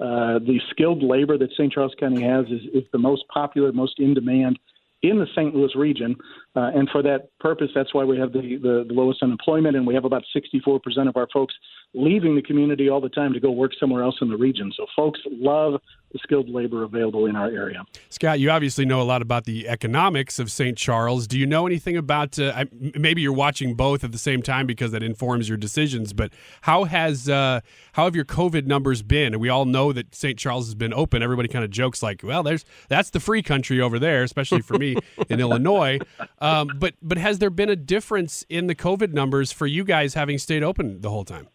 Uh, the skilled labor that Saint Charles County has is, is the most popular, most in-demand in the Saint Louis region, uh, and for that purpose, that's why we have the, the, the lowest unemployment, and we have about sixty-four percent of our folks leaving the community all the time to go work somewhere else in the region. So folks love the skilled labor available in our area. Scott, you obviously know a lot about the economics of Saint Charles. Do you know anything about, uh, maybe you're watching both at the same time because that informs your decisions, but how has uh, how have your COVID numbers been? And we all know that Saint Charles has been open. Everybody kind of jokes like, well, there's that's the free country over there, especially for me in Illinois. Um, but but has there been a difference in the COVID numbers for you guys having stayed open the whole time?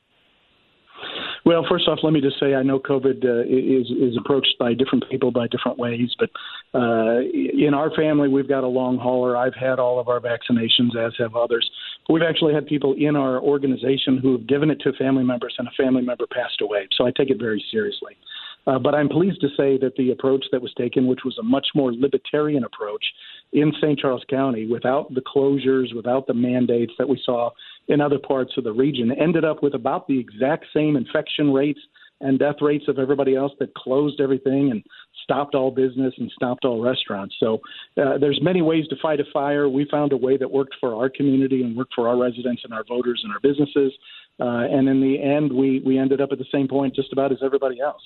Well, first off, let me just say I know COVID uh, is is approached by different people by different ways, but uh, in our family, we've got a long hauler. I've had all of our vaccinations, as have others. But we've actually had people in our organization who have given it to family members, and a family member passed away. So I take it very seriously. Uh, but I'm pleased to say that the approach that was taken, which was a much more libertarian approach in Saint Charles County, without the closures, without the mandates that we saw in other parts of the region, ended up with about the exact same infection rates and death rates of everybody else that closed everything and stopped all business and stopped all restaurants. So uh, there's many ways to fight a fire. We found a way that worked for our community and worked for our residents and our voters and our businesses. Uh, and in the end, we, we ended up at the same point just about as everybody else.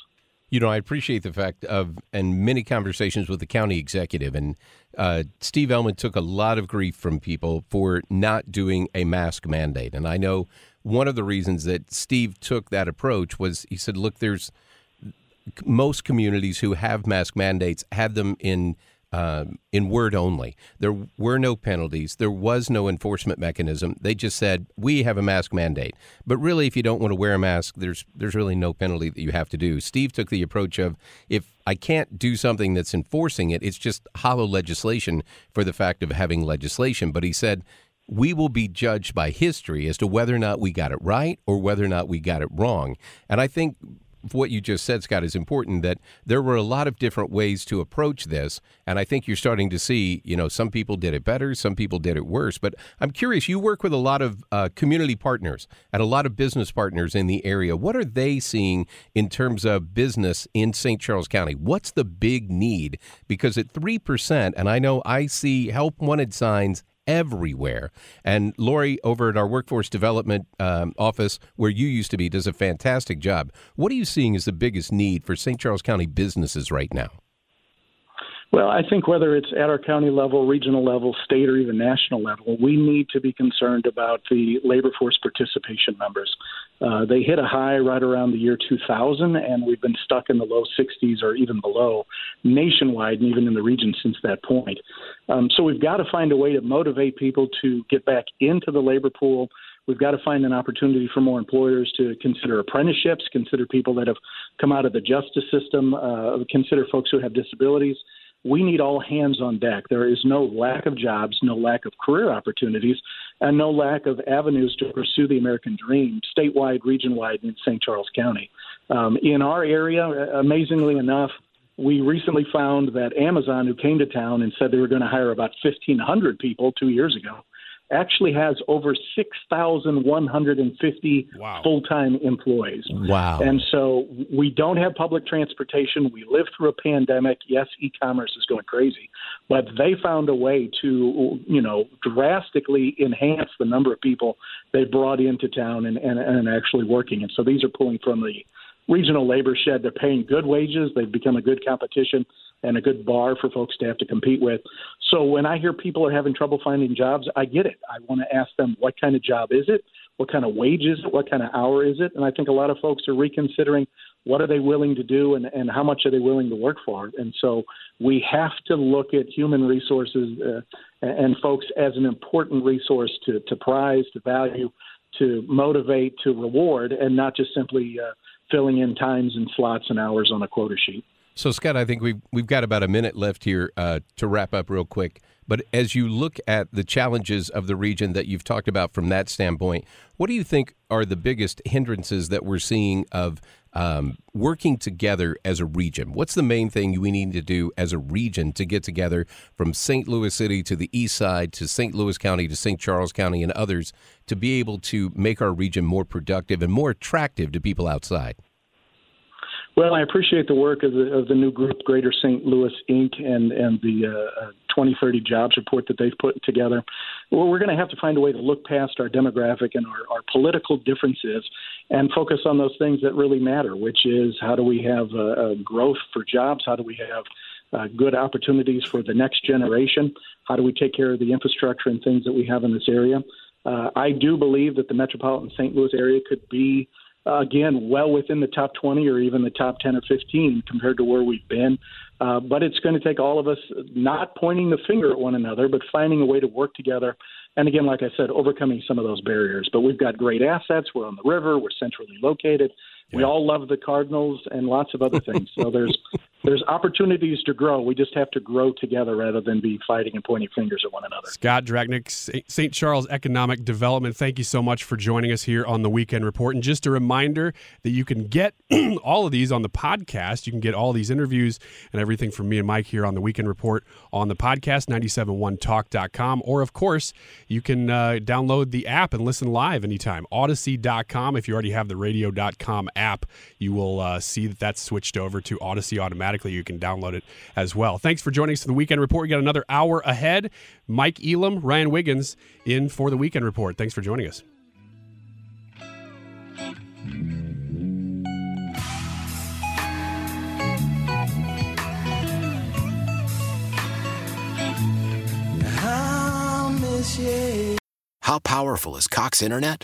You know, I appreciate the fact of, and many conversations with the county executive, and uh, Steve Ellman took a lot of grief from people for not doing a mask mandate. And I know one of the reasons that Steve took that approach was he said, look, there's most communities who have mask mandates have them in um, in word only. There were no penalties. There was no enforcement mechanism. They just said, we have a mask mandate. But really, if you don't want to wear a mask, there's there's really no penalty that you have to do. Steve took the approach of, if I can't do something that's enforcing it, it's just hollow legislation for the fact of having legislation. But he said, we will be judged by history as to whether or not we got it right or whether or not we got it wrong. And I think what you just said, Scott, is important, that there were a lot of different ways to approach this. And I think you're starting to see, you know, some people did it better, some people did it worse. But I'm curious, you work with a lot of uh, community partners and a lot of business partners in the area. What are they seeing in terms of business in Saint Charles County? What's the big need? Because at three percent, and I know I see help wanted signs everywhere. And Lori over at our workforce development um, office where you used to be does a fantastic job. What are you seeing as the biggest need for Saint Charles County businesses right now? Well, I think whether it's at our county level, regional level, state, or even national level, we need to be concerned about the labor force participation numbers. Uh, they hit a high right around the year two thousand, and we've been stuck in the low sixties or even below nationwide and even in the region since that point. Um, so we've got to find a way to motivate people to get back into the labor pool. We've got to find an opportunity for more employers to consider apprenticeships, consider people that have come out of the justice system, uh, consider folks who have disabilities. We need all hands on deck. There is no lack of jobs, no lack of career opportunities, and no lack of avenues to pursue the American dream statewide, region-wide, in Saint Charles County. Um, in our area, amazingly enough, we recently found that Amazon, who came to town and said they were going to hire about fifteen hundred people two years ago, actually has over six thousand one hundred fifty wow. full-time employees. Wow. And so we don't have public transportation. We live through a pandemic. Yes, e-commerce is going crazy, but they found a way to, you know, drastically enhance the number of people they brought into town and, and, and actually working. And so these are pulling from the regional labor shed. They're paying good wages. They've become a good competition and a good bar for folks to have to compete with. So when I hear people are having trouble finding jobs, I get it. I want to ask them, what kind of job is it? What kind of wage is it? What kind of hour is it? And I think a lot of folks are reconsidering, what are they willing to do and, and how much are they willing to work for? And so we have to look at human resources uh, and folks as an important resource to, to prize, to value, to motivate, to reward, and not just simply uh, filling in times and slots and hours on a quota sheet. So, Scott, I think we've, we've got about a minute left here uh, to wrap up real quick. But as you look at the challenges of the region that you've talked about from that standpoint, what do you think are the biggest hindrances that we're seeing of um, working together as a region? What's the main thing we need to do as a region to get together from Saint Louis City to the east side to Saint Louis County to Saint Charles County and others to be able to make our region more productive and more attractive to people outside? Well, I appreciate the work of the, of the new group, Greater Saint Louis, Incorporated, and, and the uh, twenty thirty jobs report that they've put together. Well, we're going to have to find a way to look past our demographic and our, our political differences and focus on those things that really matter, which is how do we have uh, growth for jobs? How do we have uh, good opportunities for the next generation? How do we take care of the infrastructure and things that we have in this area? Uh, I do believe that the metropolitan Saint Louis area could be, Uh, again, well within the top twenty or even the top ten or fifteen compared to where we've been. Uh, but it's going to take all of us not pointing the finger at one another, but finding a way to work together. And again, like I said, overcoming some of those barriers. But we've got great assets. We're on the river. We're centrally located. Yeah. We all love the Cardinals and lots of other things. So there's there's opportunities to grow. We just have to grow together rather than be fighting and pointing fingers at one another. Scott Drachnik, Saint Charles Economic Development, thank you so much for joining us here on The Weekend Report. And just a reminder that you can get all of these on the podcast. You can get all these interviews and everything from me and Mike here on The Weekend Report on the podcast, nine seven one talk dot com. Or, of course, you can uh, download the app and listen live anytime, odyssey dot com. If you already have the radio dot com app, you will uh, see that that's switched over to Odyssey automatically. You can download it as well. Thanks for joining us for The Weekend Report. We got another hour ahead. Mike Elam, Ryan Wiggins in for The Weekend Report. Thanks for joining us. How powerful is Cox Internet?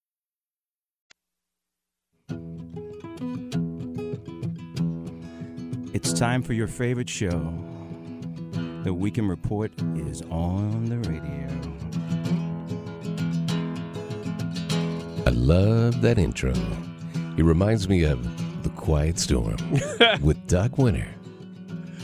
It's time for your favorite show. The Weekend Report is on the radio. I love that intro. It reminds me of The Quiet Storm with Doc Winter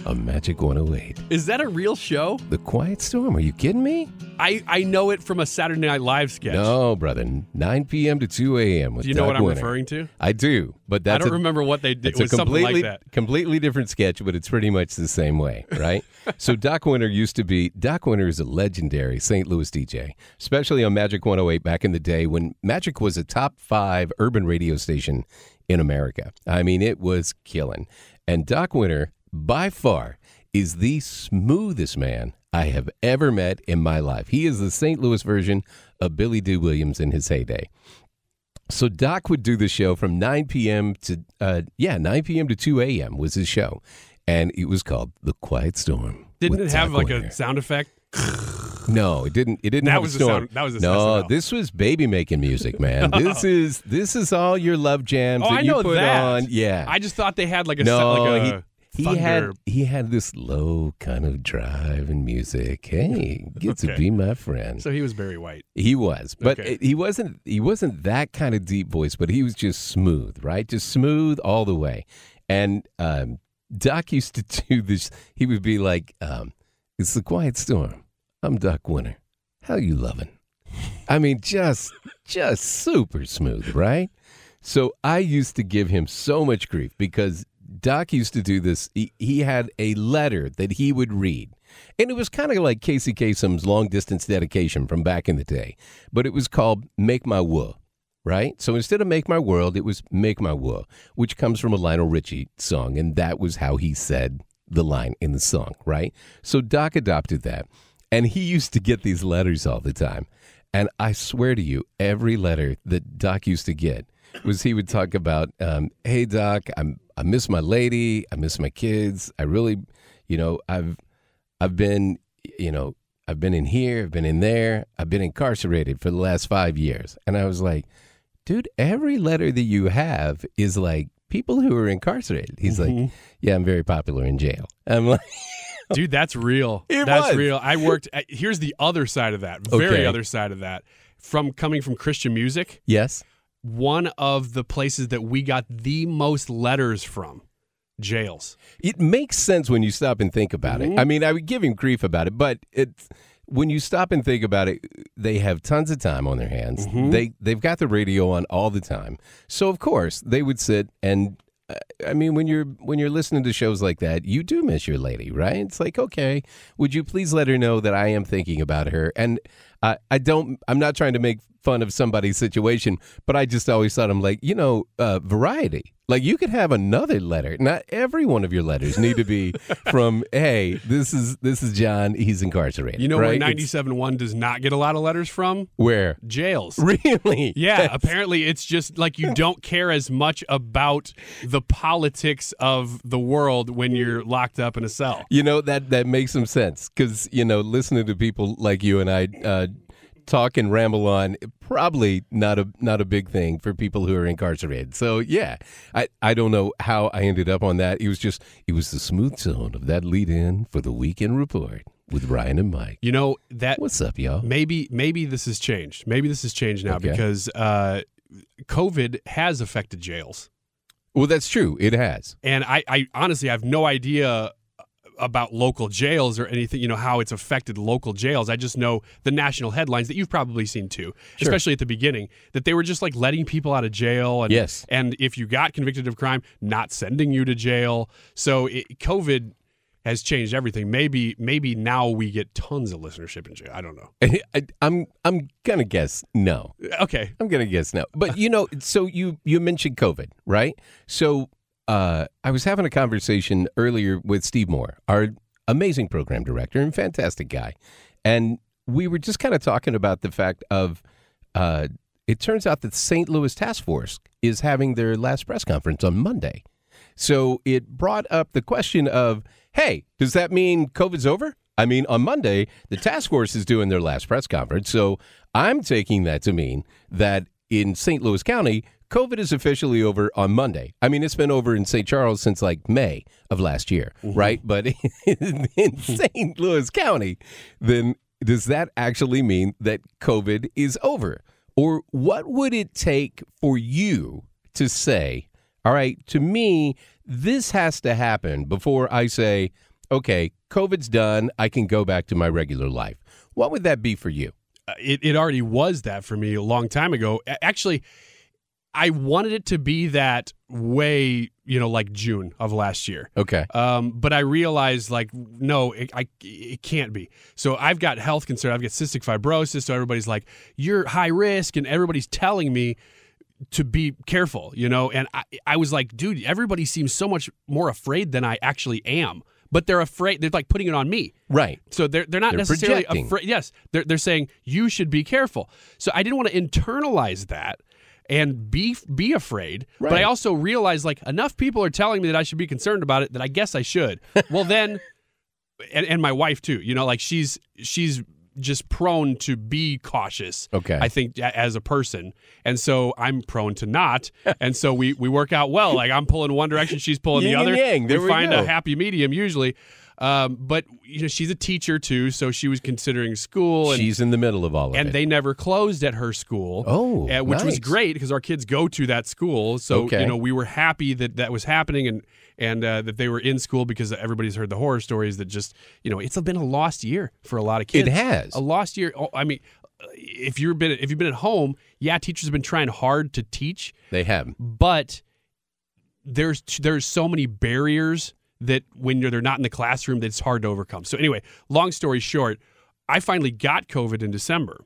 on Magic one oh eight. Is that a real show? The Quiet Storm? Are you kidding me? I, I know it from a Saturday Night Live sketch. No, brother. nine p.m. to two a.m. with Doc Winter. Do you know what I'm referring to? I do, but that's I don't a, remember what they did. It was something like that. Completely different sketch, but it's pretty much the same way, right? So Doc Winter used to be. Doc Winter is a legendary Saint Louis D J, especially on Magic one oh eight back in the day when Magic was a top five urban radio station in America. I mean, it was killing. And Doc Winter, by far, is the smoothest man I have ever met in my life. He is the Saint Louis version of Billy Dee Williams in his heyday. So Doc would do the show from nine p.m. to, uh, yeah, nine p.m. to two a.m. was his show. And it was called The Quiet Storm. Didn't it have like a sound effect? No, it didn't. It didn't. That have was a storm. A sound, that was a no. S N L. This was baby making music, man. oh. This is this is all your love jams oh, that I you know put that. on. Yeah, I just thought they had like a no. Sound, like a, he, he had he had this low kind of drive and music. Hey, get okay. to be my friend. So he was Barry White. He was, but okay. it, he wasn't. He wasn't that kind of deep voice. But he was just smooth, right? Just smooth all the way. And um, Doc used to do this. He would be like, um, "It's the Quiet Storm. I'm Doc Winter. How you lovin'?" I mean, just just super smooth, right? So I used to give him so much grief because Doc used to do this. He, he had a letter that he would read. And it was kind of like Casey Kasem's long-distance dedication from back in the day. But it was called Make My Woo, right? So instead of Make My World, it was Make My Woo, which comes from a Lionel Richie song. And that was how he said the line in the song, right? So Doc adopted that. And he used to get these letters all the time. And I swear to you, every letter that Doc used to get was he would talk about, um, hey, Doc, I'm, I miss my lady. I miss my kids. I really, you know, I've I've been, you know, I've been in here. I've been in there. I've been incarcerated for the last five years. And I was like, dude, every letter that you have is like people who are incarcerated. He's mm-hmm. like, yeah, I'm very popular in jail. I'm like... Dude, that's real. It that's was. real. I worked at, here's the other side of that. Very okay. other side of that. From coming from Christian music. Yes. One of the places that we got the most letters from, jails. It makes sense when you stop and think about mm-hmm. it. I mean, I would give him grief about it, but it's when you stop and think about it, they have tons of time on their hands. Mm-hmm. They they've got the radio on all the time. So of course, they would sit and I mean, when you're when you're listening to shows like that, you do miss your lady, right? It's like, okay, would you please let her know that I am thinking about her? And I, I don't, I'm not trying to make fun of somebody's situation, but I just always thought I'm like, you know, uh, variety. Like you could have another letter. Not every one of your letters need to be from, hey, this is this is John. He's incarcerated. You know right? where ninety-seven point one does not get a lot of letters from? Where? Jails. Really? Yeah. That's... Apparently, it's just like you don't care as much about the politics of the world when you're locked up in a cell. You know, that, that makes some sense because, you know, listening to people like you and I uh, talk and ramble on, probably not a not a big thing for people who are incarcerated. So yeah, I, I don't know how I ended up on that. It was just it was the smooth tone of that lead in for the Weekend Report with Ryan and Mike. You know that what's up, y'all? Maybe maybe this has changed. Maybe this has changed now okay. because uh, COVID has affected jails. Well, that's true. It has. And I, I honestly I have no idea about local jails or anything, you know, how it's affected local jails. I just know the national headlines that you've probably seen too, sure. especially at the beginning, that they were just like letting people out of jail. And, yes. and if you got convicted of crime, not sending you to jail. So it, COVID has changed everything. Maybe maybe now we get tons of listenership in jail. I don't know. I, I, I'm I'm going to guess no. Okay. I'm going to guess no. But, you know, so you, you mentioned COVID, right? So Uh, I was having a conversation earlier with Steve Moore, our amazing program director and fantastic guy. And we were just kind of talking about the fact of uh, it turns out that Saint Louis Task Force is having their last press conference on Monday. So it brought up the question of, hey, does that mean COVID's over? I mean, on Monday, the task force is doing their last press conference. So I'm taking that to mean that in Saint Louis County, COVID is officially over on Monday. I mean, it's been over in Saint Charles since like May of last year, mm-hmm. right? But in, in Saint Louis County, then does that actually mean that COVID is over? Or what would it take for you to say, all right, to me, this has to happen before I say, okay, COVID's done. I can go back to my regular life. What would that be for you? Uh, it, it already was that for me a long time ago. Actually, I wanted it to be that way, you know, like June of last year. Okay. Um, but I realized, like, no, it, I, it can't be. So I've got health concerns. I've got cystic fibrosis. So everybody's like, you're high risk. And everybody's telling me to be careful, you know. And I, I was like, dude, everybody seems so much more afraid than I actually am. But they're afraid. They're like putting it on me. Right. So they're they're not they're necessarily afraid. Yes. They're, they're saying, you should be careful. So I didn't want to internalize that and be be afraid. Right. But I also realized, like, enough people are telling me that I should be concerned about it that I guess I should. Well, then, and, and my wife, too. You know, like, she's she's just prone to be cautious, okay. I think, as a person. And so I'm prone to not. And so we we work out well. Like, I'm pulling one direction, she's pulling the other. Yang. There we, we find go. a happy medium usually. Um, but you know, she's a teacher, too, so she was considering school. And, she's in the middle of all of and it. And they never closed at her school, oh, uh, which nice. was great because our kids go to that school. So okay. you know, we were happy that that was happening and, and uh, that they were in school because everybody's heard the horror stories that just, you know, it's been a lost year for a lot of kids. It has. A lost year. Oh, I mean, if you've been if you've been at home, yeah, teachers have been trying hard to teach. They have. But there's there's so many barriers that when you're, they're not in the classroom, that's hard to overcome. So anyway, long story short, I finally got COVID in December.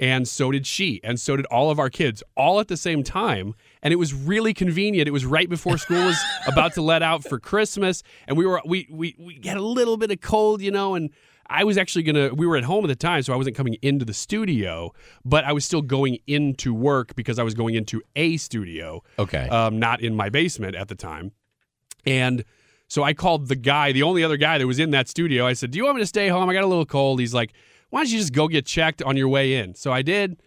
And so did she. And so did all of our kids, all at the same time. And it was really convenient. It was right before school was about to let out for Christmas. And we were we we, we had a little bit of cold, you know, and I was actually going to, we were at home at the time, so I wasn't coming into the studio, but I was still going into work because I was going into a studio. Okay. Um, not in my basement at the time. And so I called the guy, the only other guy that was in that studio. I said, do you want me to stay home? I got a little cold. He's like, why don't you just go get checked on your way in? So I did.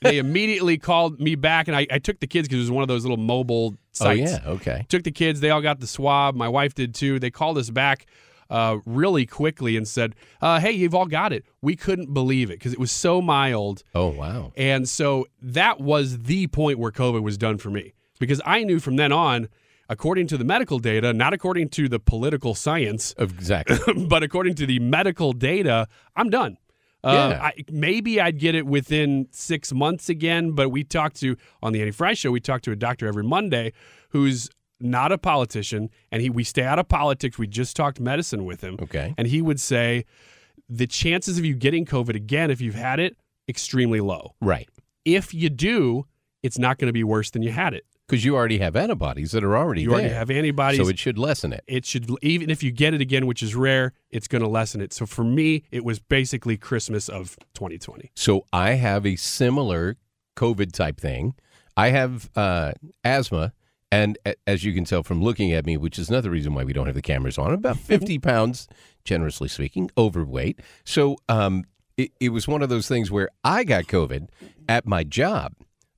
They immediately called me back, and I, I took the kids because it was one of those little mobile sites. Oh, yeah, okay. Took the kids. They all got the swab. My wife did, too. They called us back uh, really quickly and said, uh, hey, you've all got it. We couldn't believe it because it was so mild. Oh, wow. And so that was the point where COVID was done for me because I knew from then on, according to the medical data, not according to the political science, exactly, but according to the medical data, I'm done. Uh, yeah. I, maybe I'd get it within six months again, but we talked to, on the Andy Fry Show, we talked to a doctor every Monday who's not a politician, and he we stay out of politics. We just talked medicine with him, okay, and he would say the chances of you getting COVID again, if you've had it, extremely low. Right. If you do, it's not going to be worse than you had it. Because you already have antibodies that are already you there. You already have antibodies. So it should lessen it. It should, even if you get it again, which is rare, it's going to lessen it. So for me, it was basically Christmas of twenty twenty. So I have a similar COVID type thing. I have uh, asthma. And as you can tell from looking at me, which is another reason why we don't have the cameras on, I'm about fifty pounds, generously speaking, overweight. So um, it, it was one of those things where I got COVID at my job.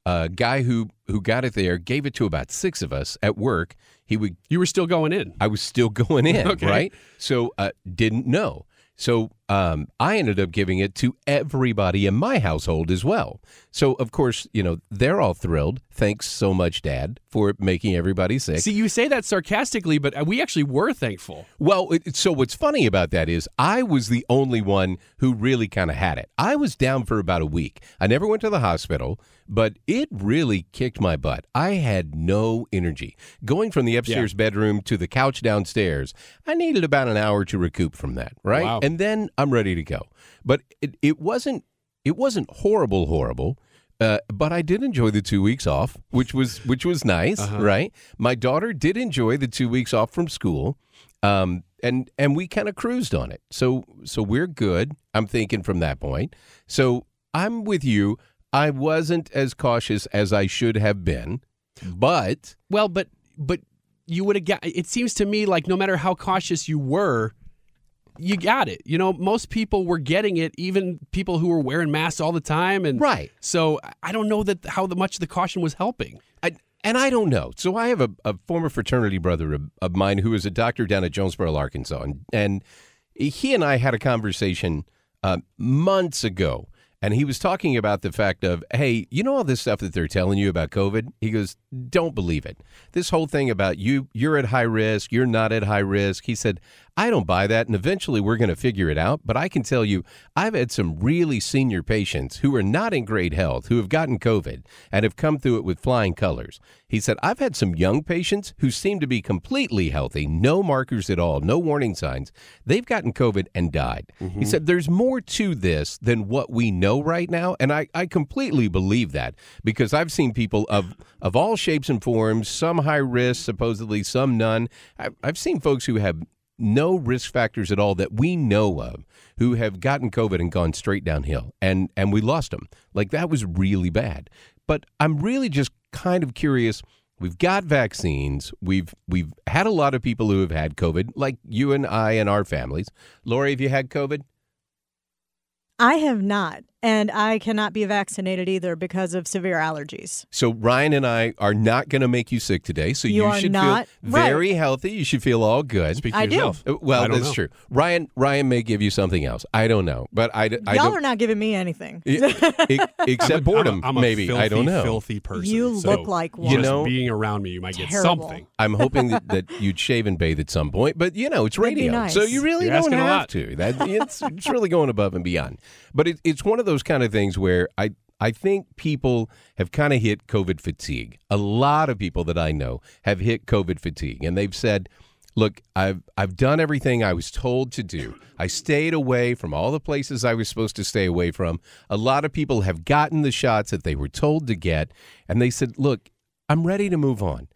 A uh, guy who, who got it there gave it to about six of us at work. He would. You were still going in. I was still going in, okay. right? So uh, didn't know. So um, I ended up giving it to everybody in my household as well. So, of course, you know, they're all thrilled. Thanks so much, Dad, for making everybody sick. See, you say that sarcastically, but we actually were thankful. Well, it, so what's funny about that is I was the only one who really kind of had it. I was down for about a week. I never went to the hospital, but it really kicked my butt. I had no energy. Going from the upstairs yeah. bedroom to the couch downstairs, I needed about an hour to recoup from that, right? Wow. And then I'm ready to go. But it, it wasn't it wasn't horrible, horrible. Uh, but I did enjoy the two weeks off, which was which was nice, uh-huh. right? My daughter did enjoy the two weeks off from school, um, and and we kind of cruised on it. So so we're good. I'm thinking from that point. So I'm with you. I wasn't as cautious as I should have been, but... Well, but but you would have got... It seems to me like no matter how cautious you were, you got it. You know, most people were getting it, even people who were wearing masks all the time. And right. So I don't know that how the, much the caution was helping. I, and I don't know. So I have a, a former fraternity brother of, of mine who is a doctor down at Jonesboro, Arkansas. And, and he and I had a conversation uh, months ago. And he was talking about the fact of, hey, you know all this stuff that they're telling you about COVID? He goes, don't believe it. This whole thing about you, you're at high risk, you're not at high risk. He said, I don't buy that, and eventually we're going to figure it out. But I can tell you, I've had some really senior patients who are not in great health, who have gotten COVID and have come through it with flying colors. He said, I've had some young patients who seem to be completely healthy, no markers at all, no warning signs. They've gotten COVID and died. Mm-hmm. He said, there's more to this than what we know right now, and I, I completely believe that, because I've seen people of of all shapes and forms, some high risk, supposedly, some none. I, I've seen folks who have no risk factors at all that we know of who have gotten COVID and gone straight downhill, and, and we lost them. Like, that was really bad. But I'm really just kind of curious. We've got vaccines. We've we've had a lot of people who have had COVID, like you and I and our families. Lori, have you had COVID? I have not, and I cannot be vaccinated either because of severe allergies. So Ryan and I are not going to make you sick today, so you, you should feel very right. healthy. You should feel all good. Speak for I yourself. Do. Well, that's know. True. Ryan Ryan may give you something else. I don't know. But I, I Y'all don't, are not giving me anything. It, except I'm a, boredom, I'm a, I'm a maybe. Filthy, I don't know. filthy person. You so look like one. You know, just being around me, you might terrible. Get something. I'm hoping that, that you'd shave and bathe at some point, but, you know, it's radio, nice. So you really You're don't have a lot. To. That, it's, it's really going above and beyond. But it, it's one of those kind of things where I, I think people have kind of hit COVID fatigue. A lot of people that I know have hit COVID fatigue, and they've said, look, I've I've done everything I was told to do. I stayed away from all the places I was supposed to stay away from. A lot of people have gotten the shots that they were told to get, and they said, look, I'm ready to move on.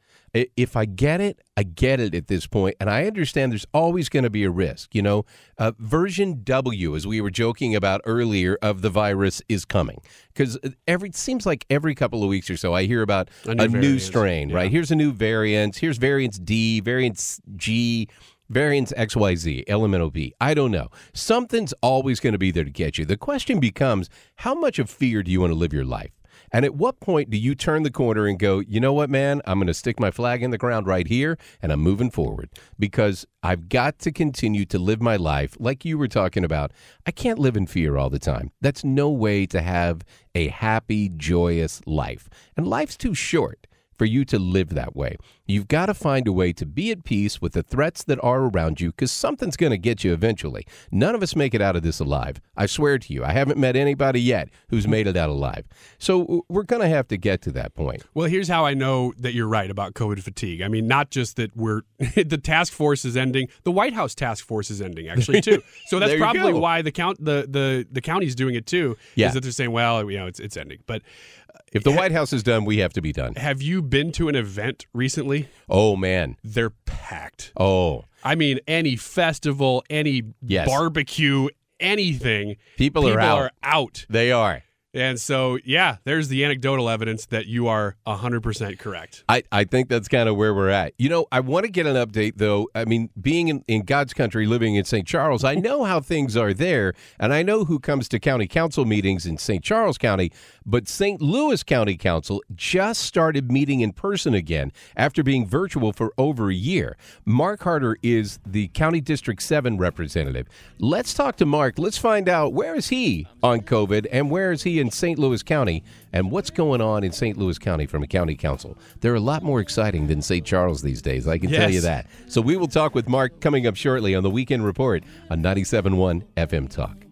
If I get it, I get it at this point, and I understand there's always going to be a risk. You know, uh, version W, as we were joking about earlier, of the virus is coming, because every it seems like every couple of weeks or so I hear about a new, a new strain, yeah. right? Here's a new variant. Here's variant D, variant G, variant X Y Z, L M N O P. I don't know. Something's always going to be there to get you. The question becomes, how much of fear do you want to live your life? And at what point do you turn the corner and go, you know what, man, I'm going to stick my flag in the ground right here, and I'm moving forward, because I've got to continue to live my life like you were talking about. I can't live in fear all the time. That's no way to have a happy, joyous life. And life's too short for you to live that way. You've got to find a way to be at peace with the threats that are around you, because something's going to get you eventually. None of us make it out of this alive. I swear to you, I haven't met anybody yet who's made it out alive. So we're going to have to get to that point. Well, here's how I know that you're right about COVID fatigue. I mean, not just that we're the task force is ending. The White House task force is ending, actually, too. So that's probably go. why the count the the the county's doing it, too, yeah. is that they're saying, well, you know, it's it's ending. But if the ha- White House is done, we have to be done. Have you been to an event recently? Oh, man. They're packed. Oh. I mean, any festival, any yes. barbecue, anything. People, people are out. are out. They are. And so, yeah, there's the anecdotal evidence that you are one hundred percent correct. I, I think that's kind of where we're at. You know, I want to get an update, though. I mean, being in, in God's country, living in Saint Charles, I know how things are there, and I know who comes to county council meetings in Saint Charles County, but Saint Louis County Council just started meeting in person again after being virtual for over a year. Mark Harder is the County District seven representative. Let's talk to Mark. Let's find out, where is he on COVID, and where is he in Saint Louis County, and what's going on in Saint Louis County from a county council. They're a lot more exciting than Saint Charles these days, I can yes. tell you that. So we will talk with Mark coming up shortly on the Weekend Report on ninety-seven point one F M Talk.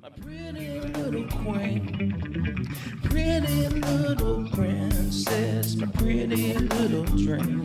My pretty little queen, pretty little princess, my pretty little dream.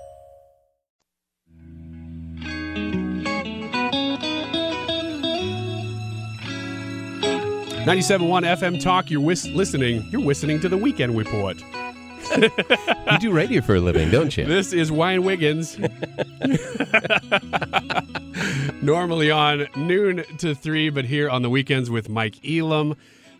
ninety-seven point one F M Talk, you're whis- listening. You're listening to The Weekend Report. You do radio for a living, don't you? This is Wyan Wiggins. Normally on noon to three, but here on the weekends with Mike Elam,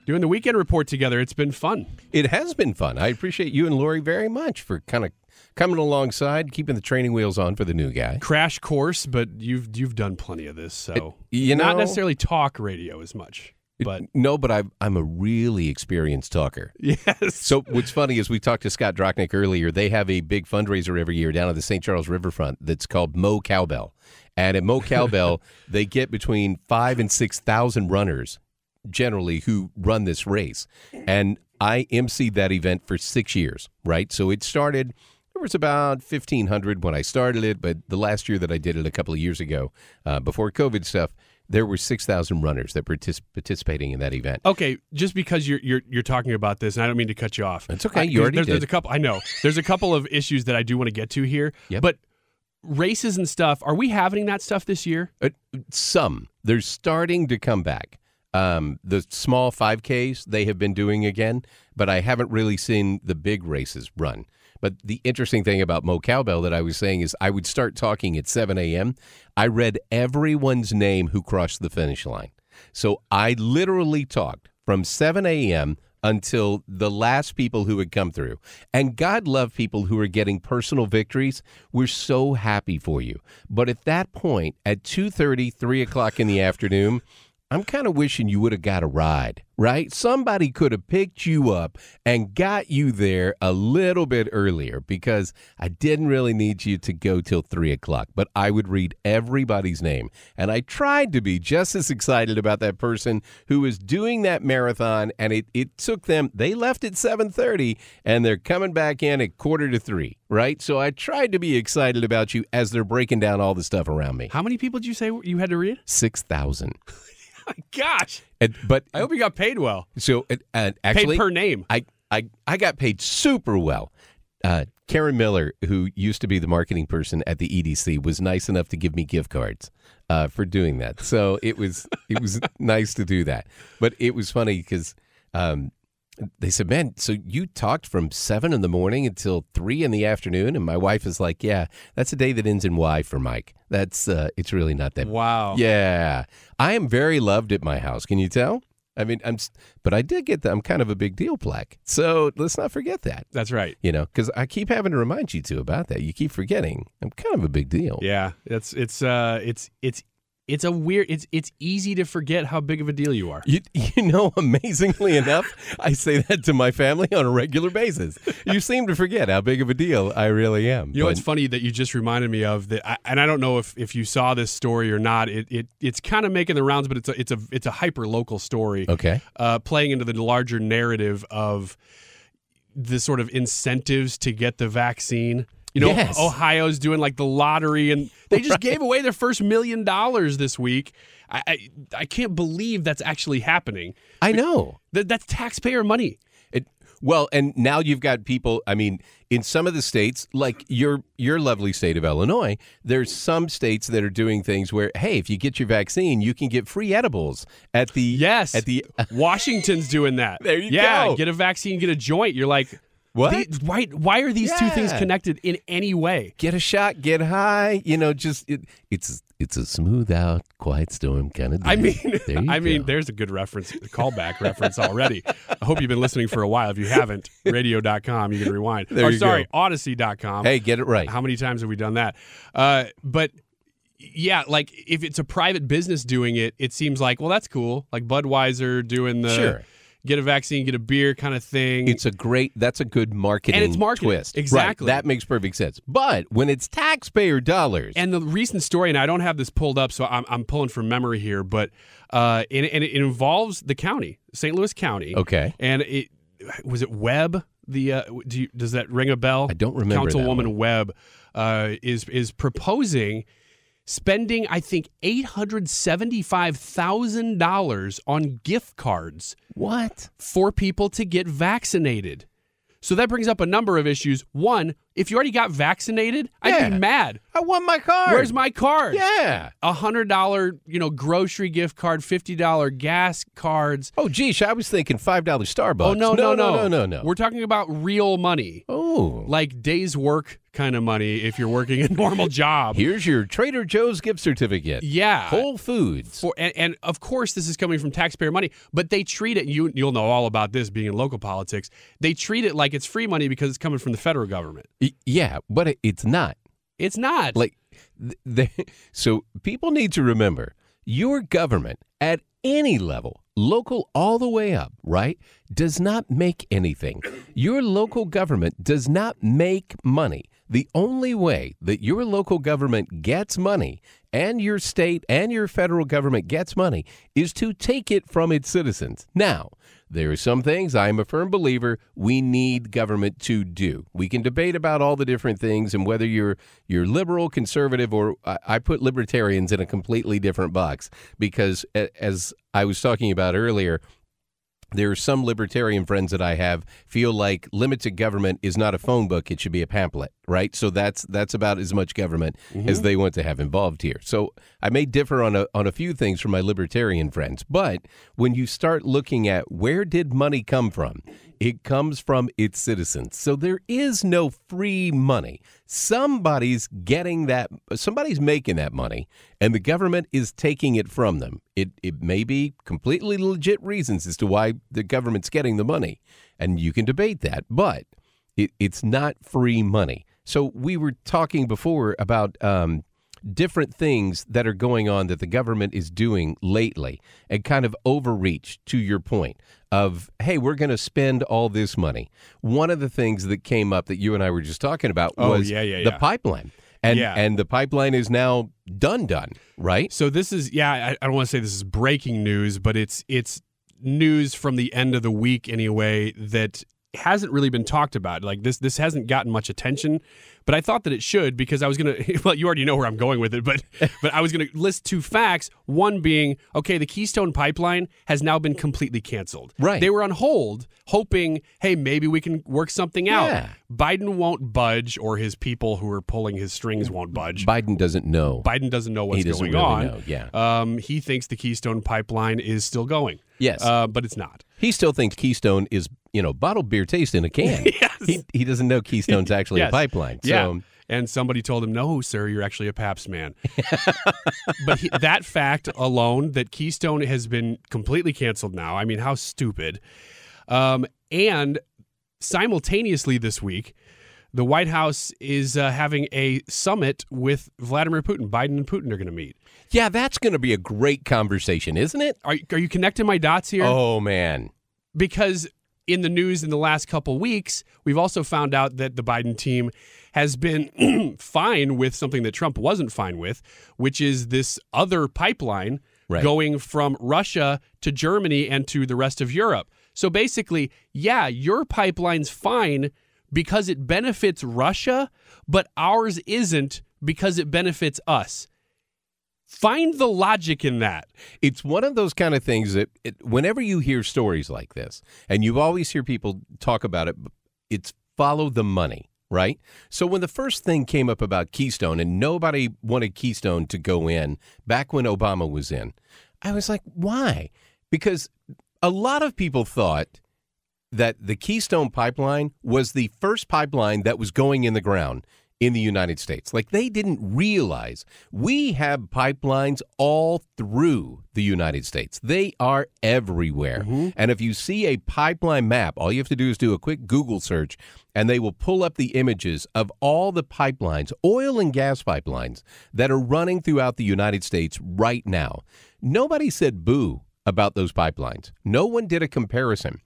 doing the Weekend Report together. It's been fun. It has been fun. I appreciate you and Lori very much for kind of coming alongside, keeping the training wheels on for the new guy. Crash course, but you've you've done plenty of this, so it, you know, not necessarily talk radio as much. But no, but I've, I'm a really experienced talker. Yes. So what's funny is we talked to Scott Drachnik earlier. They have a big fundraiser every year down at the Saint Charles riverfront that's called Mo Cowbell. And at Mo Cowbell, they get between five and six thousand runners generally who run this race. And I emceed that event for six years, right? So it started, there was about fifteen hundred when I started it, but the last year that I did it a couple of years ago, uh, before COVID stuff, there were six thousand runners that were partic- participating in that event. Okay, just because you're you're you're talking about this, and I don't mean to cut you off. That's okay. I, you already there's, did. There's a couple. I know. There's a couple of issues that I do want to get to here. Yep. But races and stuff. Are we having that stuff this year? Uh, some. They're starting to come back. Um, the small five Ks they have been doing again, but I haven't really seen the big races run. But the interesting thing about Mo Cowbell that I was saying is I would start talking at seven a.m. I read everyone's name who crossed the finish line. So I literally talked from seven a.m. until the last people who had come through. And God love people who are getting personal victories. We're so happy for you. But at that point, at two thirty, three o'clock in the afternoon, I'm kind of wishing you would have got a ride, right? Somebody could have picked you up and got you there a little bit earlier, because I didn't really need you to go till three o'clock. But I would read everybody's name. And I tried to be just as excited about that person who was doing that marathon. And it, it took them, they left at seven thirty and they're coming back in at quarter to three, right? So I tried to be excited about you as they're breaking down all the stuff around me. How many people did you say you had to read? six thousand. Oh my gosh. And, but I hope you got paid well. So and, and actually, paid per name. I, I, I got paid super well. Uh, Karen Miller, who used to be the marketing person at the E D C, was nice enough to give me gift cards uh, for doing that. So it was it was nice to do that. But it was funny because um, they said, man, so you talked from seven in the morning until three in the afternoon. And my wife is like, yeah, that's a day that ends in Y for Mike. That's uh, it's really not that. Wow. Yeah. I am very loved at my house. Can you tell? I mean, I'm, but I did get that. I'm kind of a big deal plaque. So let's not forget that. That's right. You know, because I keep having to remind you two about that. You keep forgetting. I'm kind of a big deal. Yeah. That's it's uh it's it's. It's a weird, it's it's easy to forget how big of a deal you are. You, you know, amazingly enough, I say that to my family on a regular basis. You seem to forget how big of a deal I really am. You know, it's funny that you just reminded me of that. I, and I don't know if, if you saw this story or not. It it it's kind of making the rounds, but it's a, it's a it's a hyper local story. Okay, uh, playing into the larger narrative of the sort of incentives to get the vaccine. You know, yes. Ohio's doing like the lottery, and they just right. gave away their first million dollars this week. I, I I can't believe that's actually happening. I know. That, that's taxpayer money. It, well, and now you've got people, I mean, in some of the states, like your your lovely state of Illinois, there's some states that are doing things where, hey, if you get your vaccine, you can get free edibles at the... Yes. At the, Washington's doing that. There you yeah, go. Yeah, get a vaccine, get a joint. You're like... What? The, why, why are these yeah. two things connected in any way? Get a shot, get high, you know, just, it, it's it's a smooth out, quiet storm kind of day. I mean, I go. mean, there's a good reference, a callback reference already. I hope you've been listening for a while. If you haven't, radio dot com, you can rewind. There or you sorry, go. odyssey dot com. Hey, get it right. How many times have we done that? Uh, but... Yeah, like if it's a private business doing it, it seems like, well, that's cool. Like Budweiser doing the, sure. get a vaccine, get a beer kind of thing. It's a great, that's a good marketing, and it's marketing. Twist. Exactly. Right, that makes perfect sense. But when it's taxpayer dollars. And the recent story, and I don't have this pulled up, so I'm, I'm pulling from memory here, but uh, and, and it involves the county, Saint Louis County. Okay. And it was it Webb? The uh, do you, does that ring a bell? I don't remember. Councilwoman Webb uh, is is proposing spending, I think, eight hundred seventy-five thousand dollars on gift cards. What? For people to get vaccinated. So that brings up a number of issues. One, if you already got vaccinated, yeah. I'd be mad. I want my card. Where's my card? Yeah, a hundred dollar, you know, grocery gift card, fifty dollar gas cards. Oh, geez, I was thinking five dollar Starbucks. Oh no, no, no, no, no, no, no. We're talking about real money. Oh, like day's work kind of money. If you're working a normal job, here's your Trader Joe's gift certificate. Yeah, Whole Foods. For, and, and of course, this is coming from taxpayer money, but they treat it. You you'll know all about this being in local politics. They treat it like it's free money because it's coming from the federal government. Yeah, but it's not. It's not. Like, they, so people need to remember, your government at any level, local all the way up, right, does not make anything. Your local government does not make money. The only way that your local government gets money and your state and your federal government gets money is to take it from its citizens. Now, there are some things I am a firm believer we need government to do. We can debate about all the different things and whether you're you're liberal, conservative, or I, I put libertarians in a completely different box because as I was talking about earlier, there are some libertarian friends that I have feel like limited government is not a phone book. It should be a pamphlet, right? So that's that's about as much government mm-hmm. as they want to have involved here. So I may differ on a, on a few things from my libertarian friends. But when you start looking at where did money come from, it comes from its citizens. So there is no free money. Somebody's getting that. Somebody's making that money and the government is taking it from them. It, it may be completely legit reasons as to why the government's getting the money, and you can debate that, but it, it's not free money. So we were talking before about um, different things that are going on that the government is doing lately and kind of overreach to your point of, hey, we're going to spend all this money. One of the things that came up that you and I were just talking about oh, was yeah, yeah, yeah. the pipeline. And yeah. and the pipeline is now done, done, right? So this is, yeah, I, I don't want to say this is breaking news, but it's it's news from the end of the week anyway that hasn't really been talked about. Like this this hasn't gotten much attention, but I thought that it should because I was going to, well, you already know where I'm going with it, but but I was going to list two facts, one being, okay, the Keystone pipeline has now been completely canceled. Right. They were on hold hoping, hey, maybe we can work something out. Yeah. Biden won't budge, or his people who are pulling his strings won't budge. Biden doesn't know. Biden doesn't know what's going on. He doesn't really know, yeah. Um, he thinks the Keystone pipeline is still going. Yes. Uh, but it's not. He still thinks Keystone is, you know, bottled beer taste in a can. Yes. He, he doesn't know Keystone's actually yes. a pipeline. So. Yeah. And somebody told him, no, sir, you're actually a Pabst man. But he, that fact alone, that Keystone has been completely canceled now. I mean, how stupid. Um, and simultaneously this week, the White House is uh, having a summit with Vladimir Putin. Biden and Putin are going to meet. Yeah, that's going to be a great conversation, isn't it? Are, are you connecting my dots here? Oh, man. Because in the news in the last couple weeks, we've also found out that the Biden team has been fine with something that Trump wasn't fine with, which is this other pipeline right. going from Russia to Germany and to the rest of Europe. So basically, yeah, your pipeline's fine because it benefits Russia, but ours isn't because it benefits us. Find the logic in that. It's one of those kind of things that it, whenever you hear stories like this, and you always hear people talk about it, it's follow the money, right? So when the first thing came up about Keystone, and nobody wanted Keystone to go in back when Obama was in, I was like, why? Because a lot of people thought that the Keystone pipeline was the first pipeline that was going in the ground in the United States. Like, they didn't realize we have pipelines all through the United States. They are everywhere. Mm-hmm. And if you see a pipeline map, all you have to do is do a quick Google search, and they will pull up the images of all the pipelines, oil and gas pipelines, that are running throughout the United States right now. Nobody said boo about those pipelines. No one did a comparison.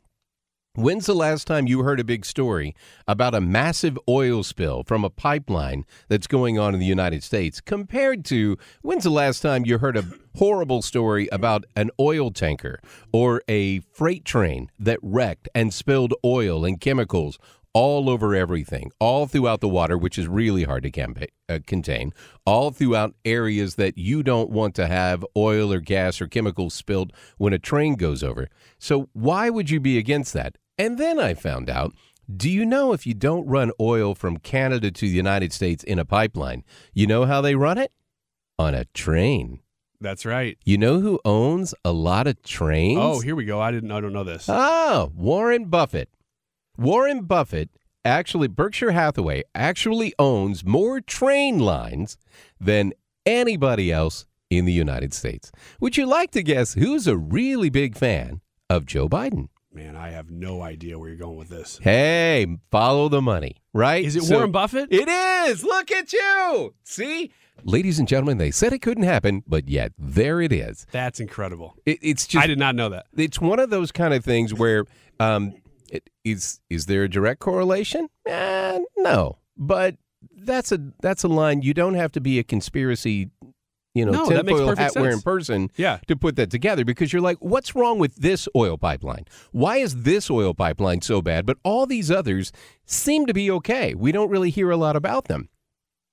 When's the last time you heard a big story about a massive oil spill from a pipeline that's going on in the United States compared to when's the last time you heard a horrible story about an oil tanker or a freight train that wrecked and spilled oil and chemicals all over everything, all throughout the water, which is really hard to campa- uh, contain, all throughout areas that you don't want to have oil or gas or chemicals spilled when a train goes over. So why would you be against that? And then I found out, do you know if you don't run oil from Canada to the United States in a pipeline, you know how they run it? On a train. That's right. You know who owns a lot of trains? Oh, here we go. I didn't. I don't know this. Oh, Warren Buffett. Warren Buffett, actually, Berkshire Hathaway, actually owns more train lines than anybody else in the United States. Would you like to guess who's a really big fan of Joe Biden? Man, I have no idea where you're going with this. Hey, follow the money, right? Is it so, Warren Buffett? It is. Look at you. See? Ladies and gentlemen, they said it couldn't happen, but yet there it is. That's incredible. It, it's just, I did not know that. It's one of those kind of things where um, it, is is there a direct correlation? Eh, no, but that's a that's a line. You don't have to be a conspiracy, you know, no, tinfoil hat wearing person yeah. to put that together, because you're like, what's wrong with this oil pipeline? Why is this oil pipeline so bad? But all these others seem to be okay. We don't really hear a lot about them.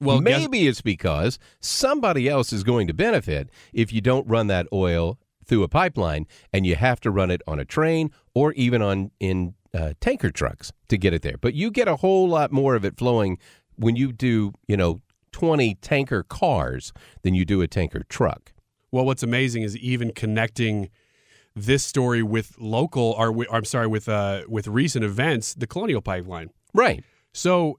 Well, maybe guess- it's because somebody else is going to benefit if you don't run that oil through a pipeline and you have to run it on a train or even on in uh, tanker trucks to get it there. But you get a whole lot more of it flowing when you do, you know, twenty tanker cars than you do a tanker truck. Well, what's amazing is even connecting this story with local, or, or I'm sorry, with uh, with recent events, the Colonial Pipeline. Right. So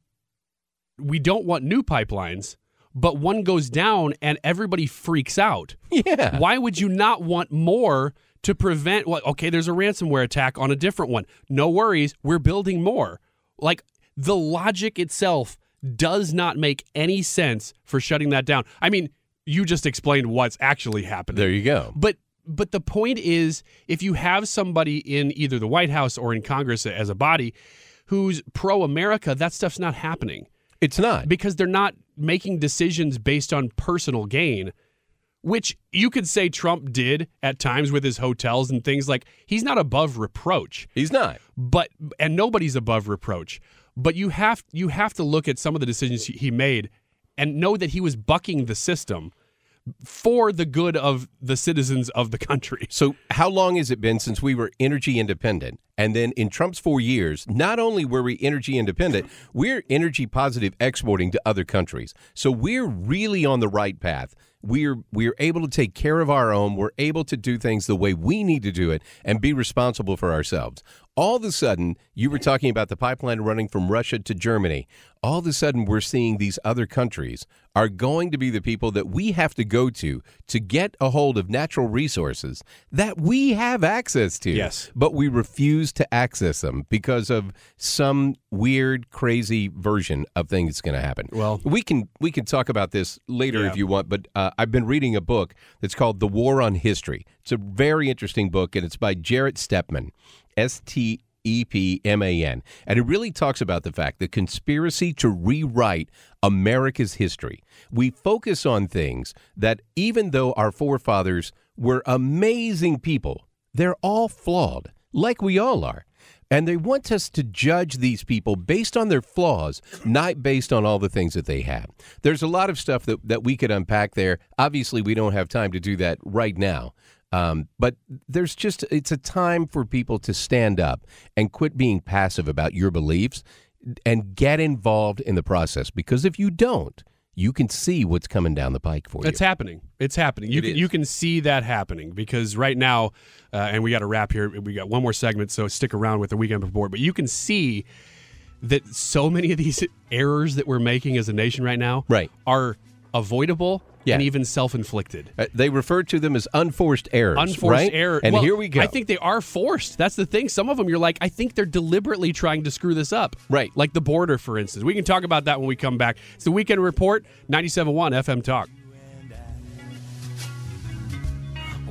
we don't want new pipelines, but one goes down and everybody freaks out. Yeah. Why would you not want more to prevent, well, okay, there's a ransomware attack on a different one. No worries, we're building more. Like, the logic itself does not make any sense for shutting that down. I mean, you just explained what's actually happening. There you go. But but the point is, if you have somebody in either the White House or in Congress as a body who's pro-America, that stuff's not happening. It's not. Because they're not making decisions based on personal gain, which you could say Trump did at times with his hotels and things. Like, he's not above reproach. He's not. But and nobody's above reproach. But you have you have to look at some of the decisions he made and know that he was bucking the system for the good of the citizens of the country. So how long has it been since we were energy independent? And then in Trump's four years, not only were we energy independent, we're energy positive exporting to other countries. So we're really on the right path. We're we're able to take care of our own. We're able to do things the way we need to do it and be responsible for ourselves. All of a sudden, you were talking about the pipeline running from Russia to Germany. All of a sudden, we're seeing these other countries are going to be the people that we have to go to to get a hold of natural resources that we have access to. Yes. But we refuse to access them because of some weird, crazy version of things that's going to happen. Well, we can we can talk about this later yeah. if you want, but uh, I've been reading a book that's called The War on History. It's a very interesting book, and it's by Jarrett Stepman. S T E P M A N. And it really talks about the fact, the conspiracy to rewrite America's history. We focus on things that even though our forefathers were amazing people, they're all flawed, like we all are. And they want us to judge these people based on their flaws, not based on all the things that they have. There's a lot of stuff that, that we could unpack there. Obviously, we don't have time to do that right now. Um, but there's just, it's a time for people to stand up and quit being passive about your beliefs and get involved in the process. Because if you don't, you can see what's coming down the pike for you. It's happening. It's happening. You, it can, you can see that happening, because right now, uh, and we got to wrap here, we got one more segment, so stick around with the Weekend Report. But you can see that so many of these errors that we're making as a nation right now right. are avoidable. Yeah. And even self-inflicted. Uh, they refer to them as unforced errors, Unforced right? error. And well, here we go. I think they are forced. That's the thing. Some of them you're like, I think they're deliberately trying to screw this up. Right. Like the border, for instance. We can talk about that when we come back. It's the Weekend Report, ninety-seven point one F M Talk.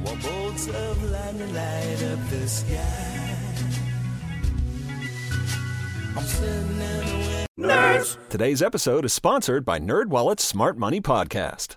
One bolt of light. sun to light up the sky. I'm sitting in the wind. Nerds! Today's episode is sponsored by NerdWallet's Smart Money Podcast.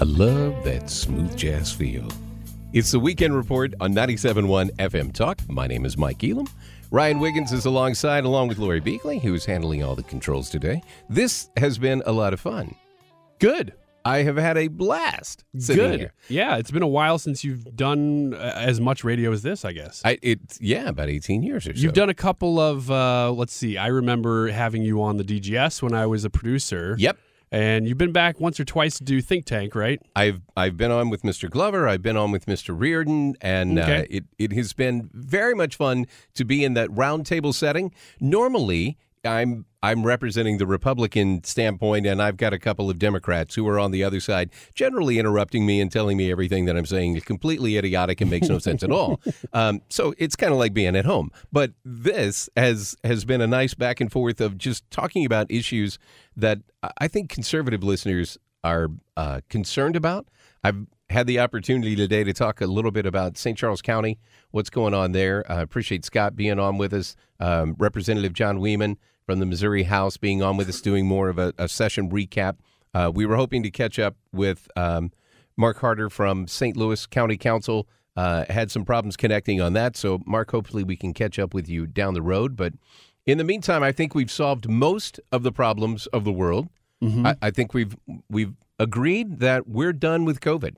I love that smooth jazz feel. It's the Weekend Report on ninety-seven point one F M Talk. My name is Mike Elam. Ryan Wiggins is alongside, along with Lori Beakley, who's handling all the controls today. This has been a lot of fun. Good. I have had a blast sitting Good. Here. Yeah, it's been a while since you've done as much radio as this, I guess. I, it, yeah, about eighteen years or so. You've done a couple of, uh, let's see, I remember having you on the D G S when I was a producer. Yep. And you've been back once or twice to do Think Tank, right? I've I've been on with Mister Glover. I've been on with Mister Reardon. And okay. uh, it, it has been very much fun to be in that roundtable setting. Normally, I'm I'm representing the Republican standpoint, and I've got a couple of Democrats who are on the other side, generally interrupting me and telling me everything that I'm saying is completely idiotic and makes no sense at all. Um, so it's kind of like being at home. But this has has been a nice back and forth of just talking about issues that I think conservative listeners are uh, concerned about. I've had the opportunity today to talk a little bit about Saint Charles County, what's going on there. I appreciate Scott being on with us, um, Representative John Wiemann from the Missouri House being on with us, doing more of a, a session recap. Uh, we were hoping to catch up with um, Mark Harder from Saint Louis County Council. Uh, had some problems connecting on that. So, Mark, hopefully we can catch up with you down the road. But in the meantime, I think we've solved most of the problems of the world. Mm-hmm. I, I think we've we've agreed that we're done with COVID.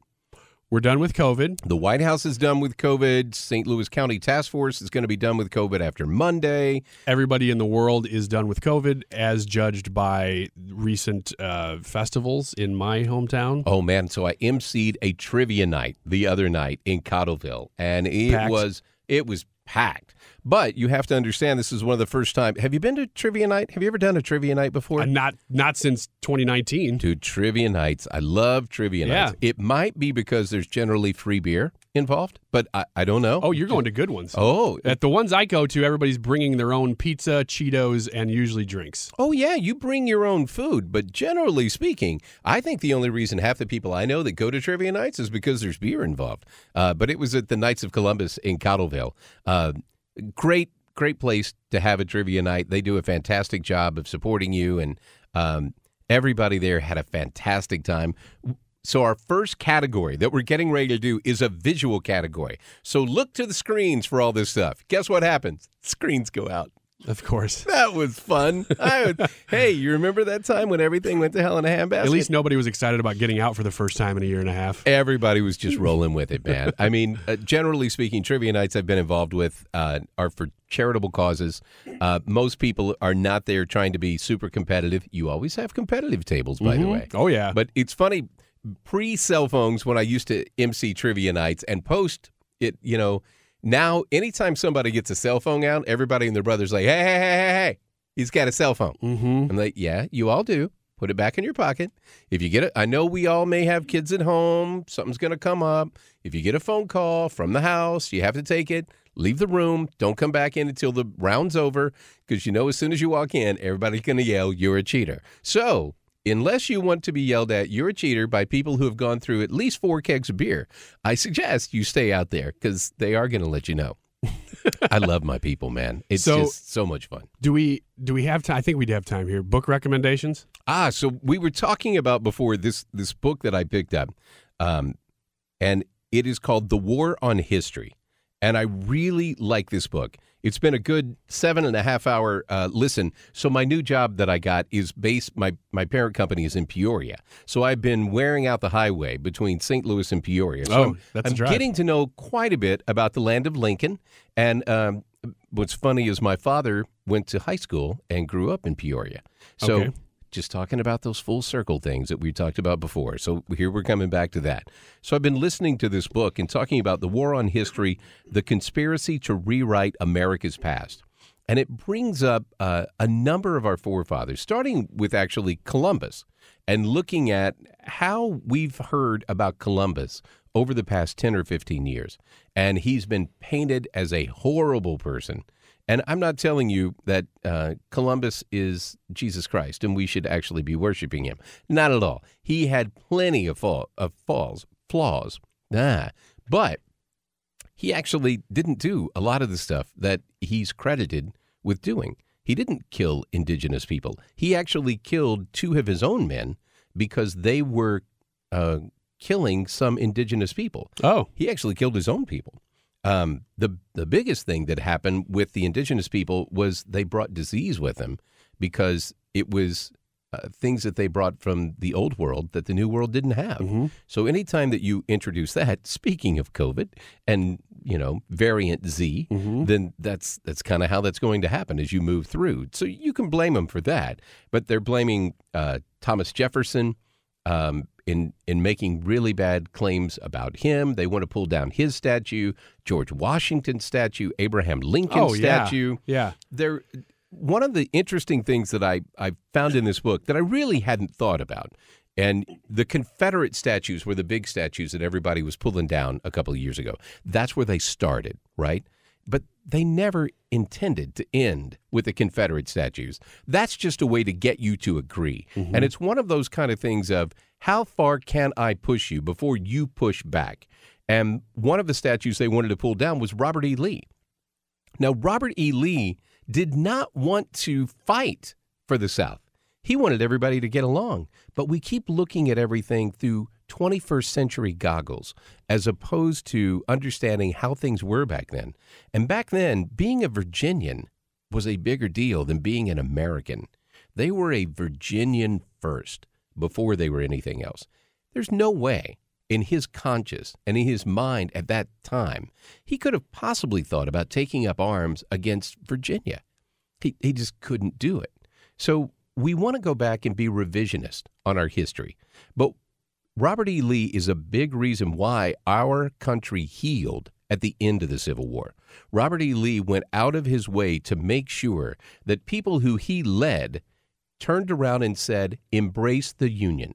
We're done with COVID. The White House is done with COVID. Saint Louis County Task Force is going to be done with COVID after Monday. Everybody in the world is done with COVID, as judged by recent uh, festivals in my hometown. Oh, man. So I emceed a trivia night the other night in Cottleville, and it packed. was it was packed. But you have to understand, this is one of the first time. Have you been to trivia night? Have you ever done a trivia night before? Uh, not not since twenty nineteen. Dude, trivia nights. I love trivia yeah. nights. It might be because there's generally free beer involved, but I, I don't know. Oh, you're going to good ones. Oh. At the ones I go to, everybody's bringing their own pizza, Cheetos, and usually drinks. Oh, yeah, you bring your own food. But generally speaking, I think the only reason half the people I know that go to trivia nights is because there's beer involved. Uh, but it was at the Knights of Columbus in Cottleville. Uh Great, great place to have a trivia night. They do a fantastic job of supporting you, and um, everybody there had a fantastic time. So our first category that we're getting ready to do is a visual category. So look to the screens for all this stuff. Guess what happens? Screens go out. Of course. That was fun. I would, hey, you remember that time when everything went to hell in a handbasket? At least nobody was excited about getting out for the first time in a year and a half. Everybody was just rolling with it, man. I mean, uh, generally speaking, trivia nights I've been involved with uh, are for charitable causes. Uh, most people are not there trying to be super competitive. You always have competitive tables, by mm-hmm. the way. Oh, yeah. But it's funny, pre-cell phones, when I used to emcee trivia nights and post it, you know, now, anytime somebody gets a cell phone out, everybody and their brother's like, hey, hey, hey, hey, hey, he's got a cell phone. Mm-hmm. I'm like, yeah, you all do. Put it back in your pocket. If you get it, I know we all may have kids at home. Something's going to come up. If you get a phone call from the house, you have to take it. Leave the room. Don't come back in until the round's over, because you know as soon as you walk in, everybody's going to yell, you're a cheater. So unless you want to be yelled at, you're a cheater by people who have gone through at least four kegs of beer, I suggest you stay out there because they are going to let you know. I love my people, man. It's so, just so much fun. Do we do we have time? I think we'd have time here. Book recommendations? Ah, so we were talking about before this this book that I picked up, um, and it is called The War on History. And I really like this book. It's been a good seven and a half hour uh, listen. So my new job that I got is based, my, my parent company is in Peoria. So I've been wearing out the highway between Saint Louis and Peoria. So oh, I'm, that's I'm getting to know quite a bit about the land of Lincoln. And um, what's funny is my father went to high school and grew up in Peoria. So okay. just talking about those full circle things that we talked about before. So here we're coming back to that. So I've been listening to this book and talking about The War on History, The Conspiracy to Rewrite America's Past. And it brings up uh, a number of our forefathers, starting with actually Columbus, and looking at how we've heard about Columbus over the past ten or fifteen years. And he's been painted as a horrible person. And I'm not telling you that uh, Columbus is Jesus Christ and we should actually be worshiping him. Not at all. He had plenty of, fall, of falls, flaws. Ah, but he actually didn't do a lot of the stuff that he's credited with doing. He didn't kill indigenous people. He actually killed two of his own men because they were uh, killing some indigenous people. Oh. He actually killed his own people. Um, the the biggest thing that happened with the indigenous people was they brought disease with them because it was uh, things that they brought from the old world that the new world didn't have. Mm-hmm. So anytime that you introduce that, speaking of COVID and, you know, variant Z, mm-hmm. then that's that's kind of how that's going to happen as you move through. So you can blame them for that. But they're blaming uh, Thomas Jefferson um in in making really bad claims about him. They want to pull down his statue, George Washington's statue, Abraham Lincoln's oh, statue. Yeah. yeah. They're, one of the interesting things that I, I found in this book that I really hadn't thought about, and the Confederate statues were the big statues that everybody was pulling down a couple of years ago. That's where they started, right? But they never intended to end with the Confederate statues. That's just a way to get you to agree. Mm-hmm. And it's one of those kind of things of, how far can I push you before you push back? And one of the statues they wanted to pull down was Robert E. Lee. Now, Robert E. Lee did not want to fight for the South. He wanted everybody to get along. But we keep looking at everything through twenty-first century goggles, as opposed to understanding how things were back then. And back then, being a Virginian was a bigger deal than being an American. They were a Virginian first, before they were anything else. There's no way in his conscience and in his mind at that time he could have possibly thought about taking up arms against Virginia. He, he just couldn't do it. So we want to go back and be revisionist on our history. But Robert E. Lee is a big reason why our country healed at the end of the Civil War. Robert E. Lee went out of his way to make sure that people who he led turned around and said, embrace the Union,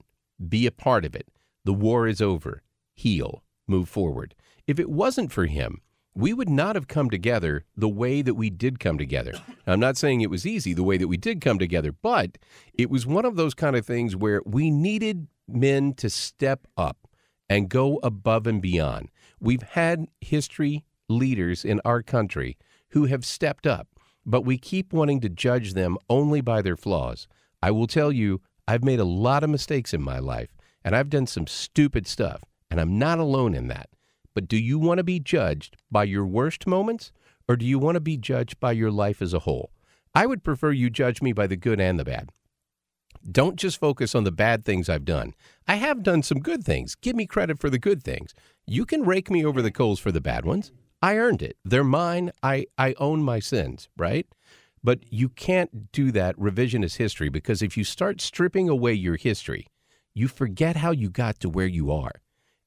be a part of it. The war is over. Heal. Move forward. If it wasn't for him, we would not have come together the way that we did come together. Now, I'm not saying it was easy the way that we did come together, but it was one of those kind of things where we needed men to step up and go above and beyond. We've had history leaders in our country who have stepped up, but we keep wanting to judge them only by their flaws. I will tell you, I've made a lot of mistakes in my life, and I've done some stupid stuff, and I'm not alone in that. But do you want to be judged by your worst moments, or do you want to be judged by your life as a whole? I would prefer you judge me by the good and the bad. Don't just focus on the bad things I've done. I have done some good things. Give me credit for the good things. You can rake me over the coals for the bad ones. I earned it. They're mine. I, I own my sins, right? But you can't do that revisionist history, because if you start stripping away your history, you forget how you got to where you are.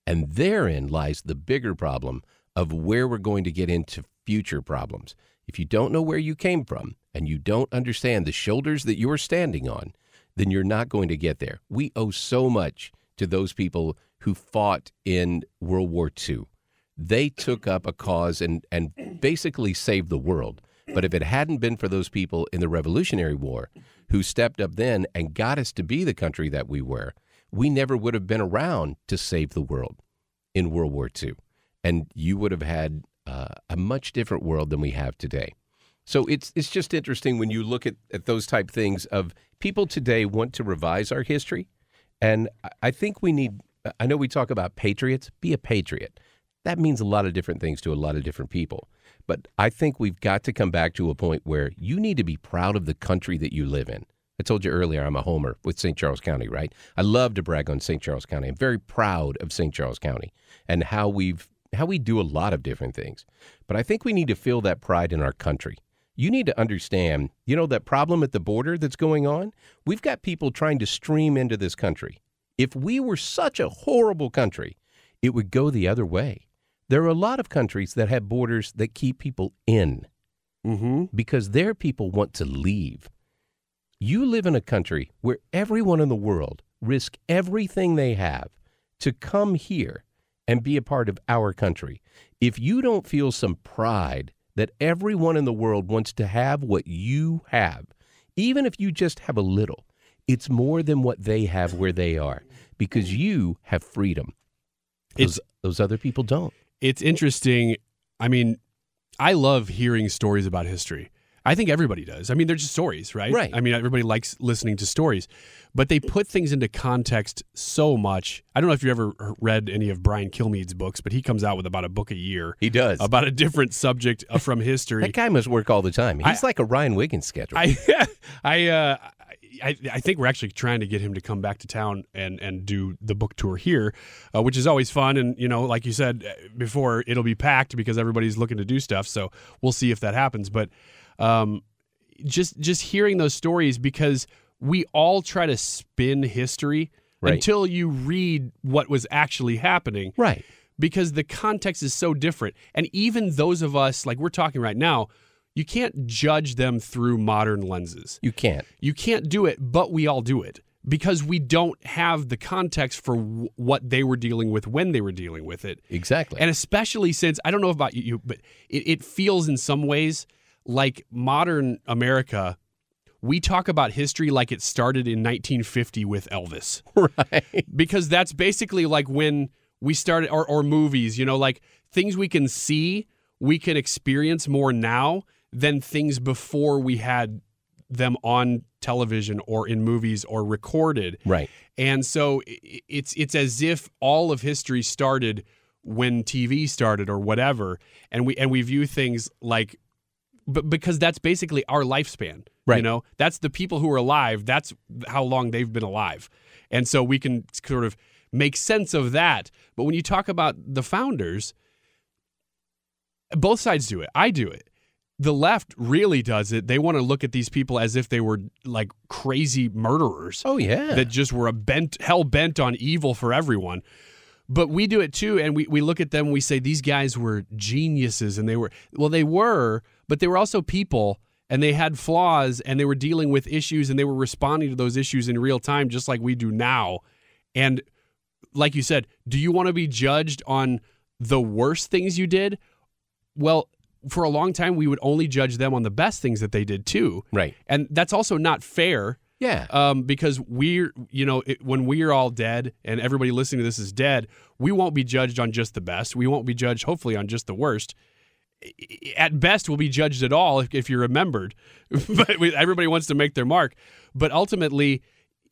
And therein lies the bigger problem of where we're going to get into future problems. If you don't know where you came from and you don't understand the shoulders that you're standing on, then you're not going to get there. We owe so much to those people who fought in World War Two. They took up a cause and, and basically saved the world. But if it hadn't been for those people in the Revolutionary War who stepped up then and got us to be the country that we were, we never would have been around to save the world in World War Two. And you would have had uh, a much different world than we have today. So it's it's just interesting when you look at, at those type things of people today want to revise our history. And I think we need, I know we talk about patriots, be a patriot. That means a lot of different things to a lot of different people. But I think we've got to come back to a point where you need to be proud of the country that you live in. I told you earlier, I'm a homer with Saint Charles County, right? I love to brag on Saint Charles County. I'm very proud of Saint Charles County and how we've how we do a lot of different things. But I think we need to feel that pride in our country you need to understand, you know, that problem at the border that's going on? We've got people trying to stream into this country. If we were such a horrible country, it would go the other way. There are a lot of countries that have borders that keep people in mm-hmm. because their people want to leave. You live in a country where everyone in the world risk everything they have to come here and be a part of our country. If you don't feel some pride that everyone in the world wants to have what you have, even if you just have a little, it's more than what they have where they are because you have freedom. Those, those other people don't. It's interesting. I mean, I love hearing stories about history. I think everybody does. I mean, they're just stories, right? Right. I mean, everybody likes listening to stories, but they put things into context so much. I don't know if you've ever read any of Brian Kilmeade's books, but he comes out with about a book a year. He does. About a different subject from history. That guy must work all the time. He's I, like a Ryan Wiggins schedule. I, I, uh, I, I think we're actually trying to get him to come back to town and, and do the book tour here, uh, which is always fun. And, you know, like you said before, it'll be packed because everybody's looking to do stuff. So we'll see if that happens. But um, just just hearing those stories, because we all try to spin history right. until you read what was actually happening. Right. Because the context is so different. And even those of us, like we're talking right now, you can't judge them through modern lenses. You can't. You can't do it, but we all do it because we don't have the context for w- what they were dealing with when they were dealing with it. Exactly. And especially since, I don't know about you, but it, it feels in some ways like modern America, we talk about history like it started in nineteen fifty with Elvis. Right. Because that's basically like when we started, or, or movies, you know, like things we can see, we can experience more now than things before we had them on television or in movies or recorded. Right. And so it's it's as if all of history started when T V started or whatever, and we and we view things like, but because that's basically our lifespan. Right. You know, that's the people who are alive, that's how long they've been alive. And so we can sort of make sense of that. But when you talk about the founders, both sides do it. I do it. The left really does it. They want to look at these people as if they were like crazy murderers. Oh, yeah. That just were a bent, hell bent on evil for everyone. But we do it too. And we, we look at them and we say, these guys were geniuses. And they were, well, they were, but they were also people and they had flaws and they were dealing with issues and they were responding to those issues in real time, just like we do now. And like you said, do you want to be judged on the worst things you did? Well, for a long time, we would only judge them on the best things that they did, too. Right. And that's also not fair. Yeah. Um, because we're, you know, it, when we're all dead and everybody listening to this is dead, we won't be judged on just the best. We won't be judged, hopefully, on just the worst. At best, we'll be judged at all if, if you're remembered. But we, everybody wants to make their mark. But ultimately,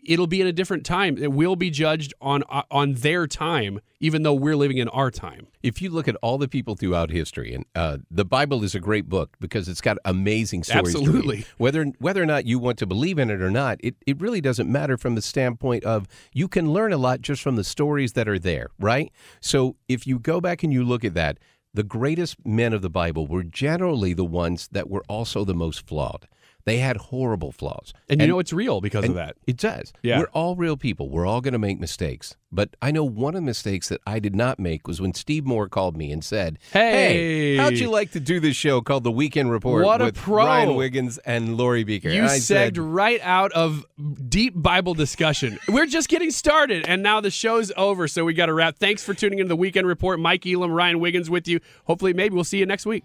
it'll be in a different time. It will be judged on on their time, even though we're living in our time. If you look at all the people throughout history, and uh, the Bible is a great book because it's got amazing stories. Absolutely. Whether whether or not you want to believe in it or not, it, it really doesn't matter from the standpoint of you can learn a lot just from the stories that are there, right? So if you go back and you look at that, the greatest men of the Bible were generally the ones that were also the most flawed. They had horrible flaws. And, and you know it's real because of that. It does. Yeah. We're all real people. We're all going to make mistakes. But I know one of the mistakes that I did not make was when Steve Moore called me and said, hey, hey how'd you like to do this show called The Weekend Report what with a pro. Ryan Wiggins and Lori Beaker? You segged said, right out of deep Bible discussion. We're just getting started, and now the show's over, so we got to wrap. Thanks for tuning into The Weekend Report. Mike Elam, Ryan Wiggins with you. Hopefully, maybe we'll see you next week.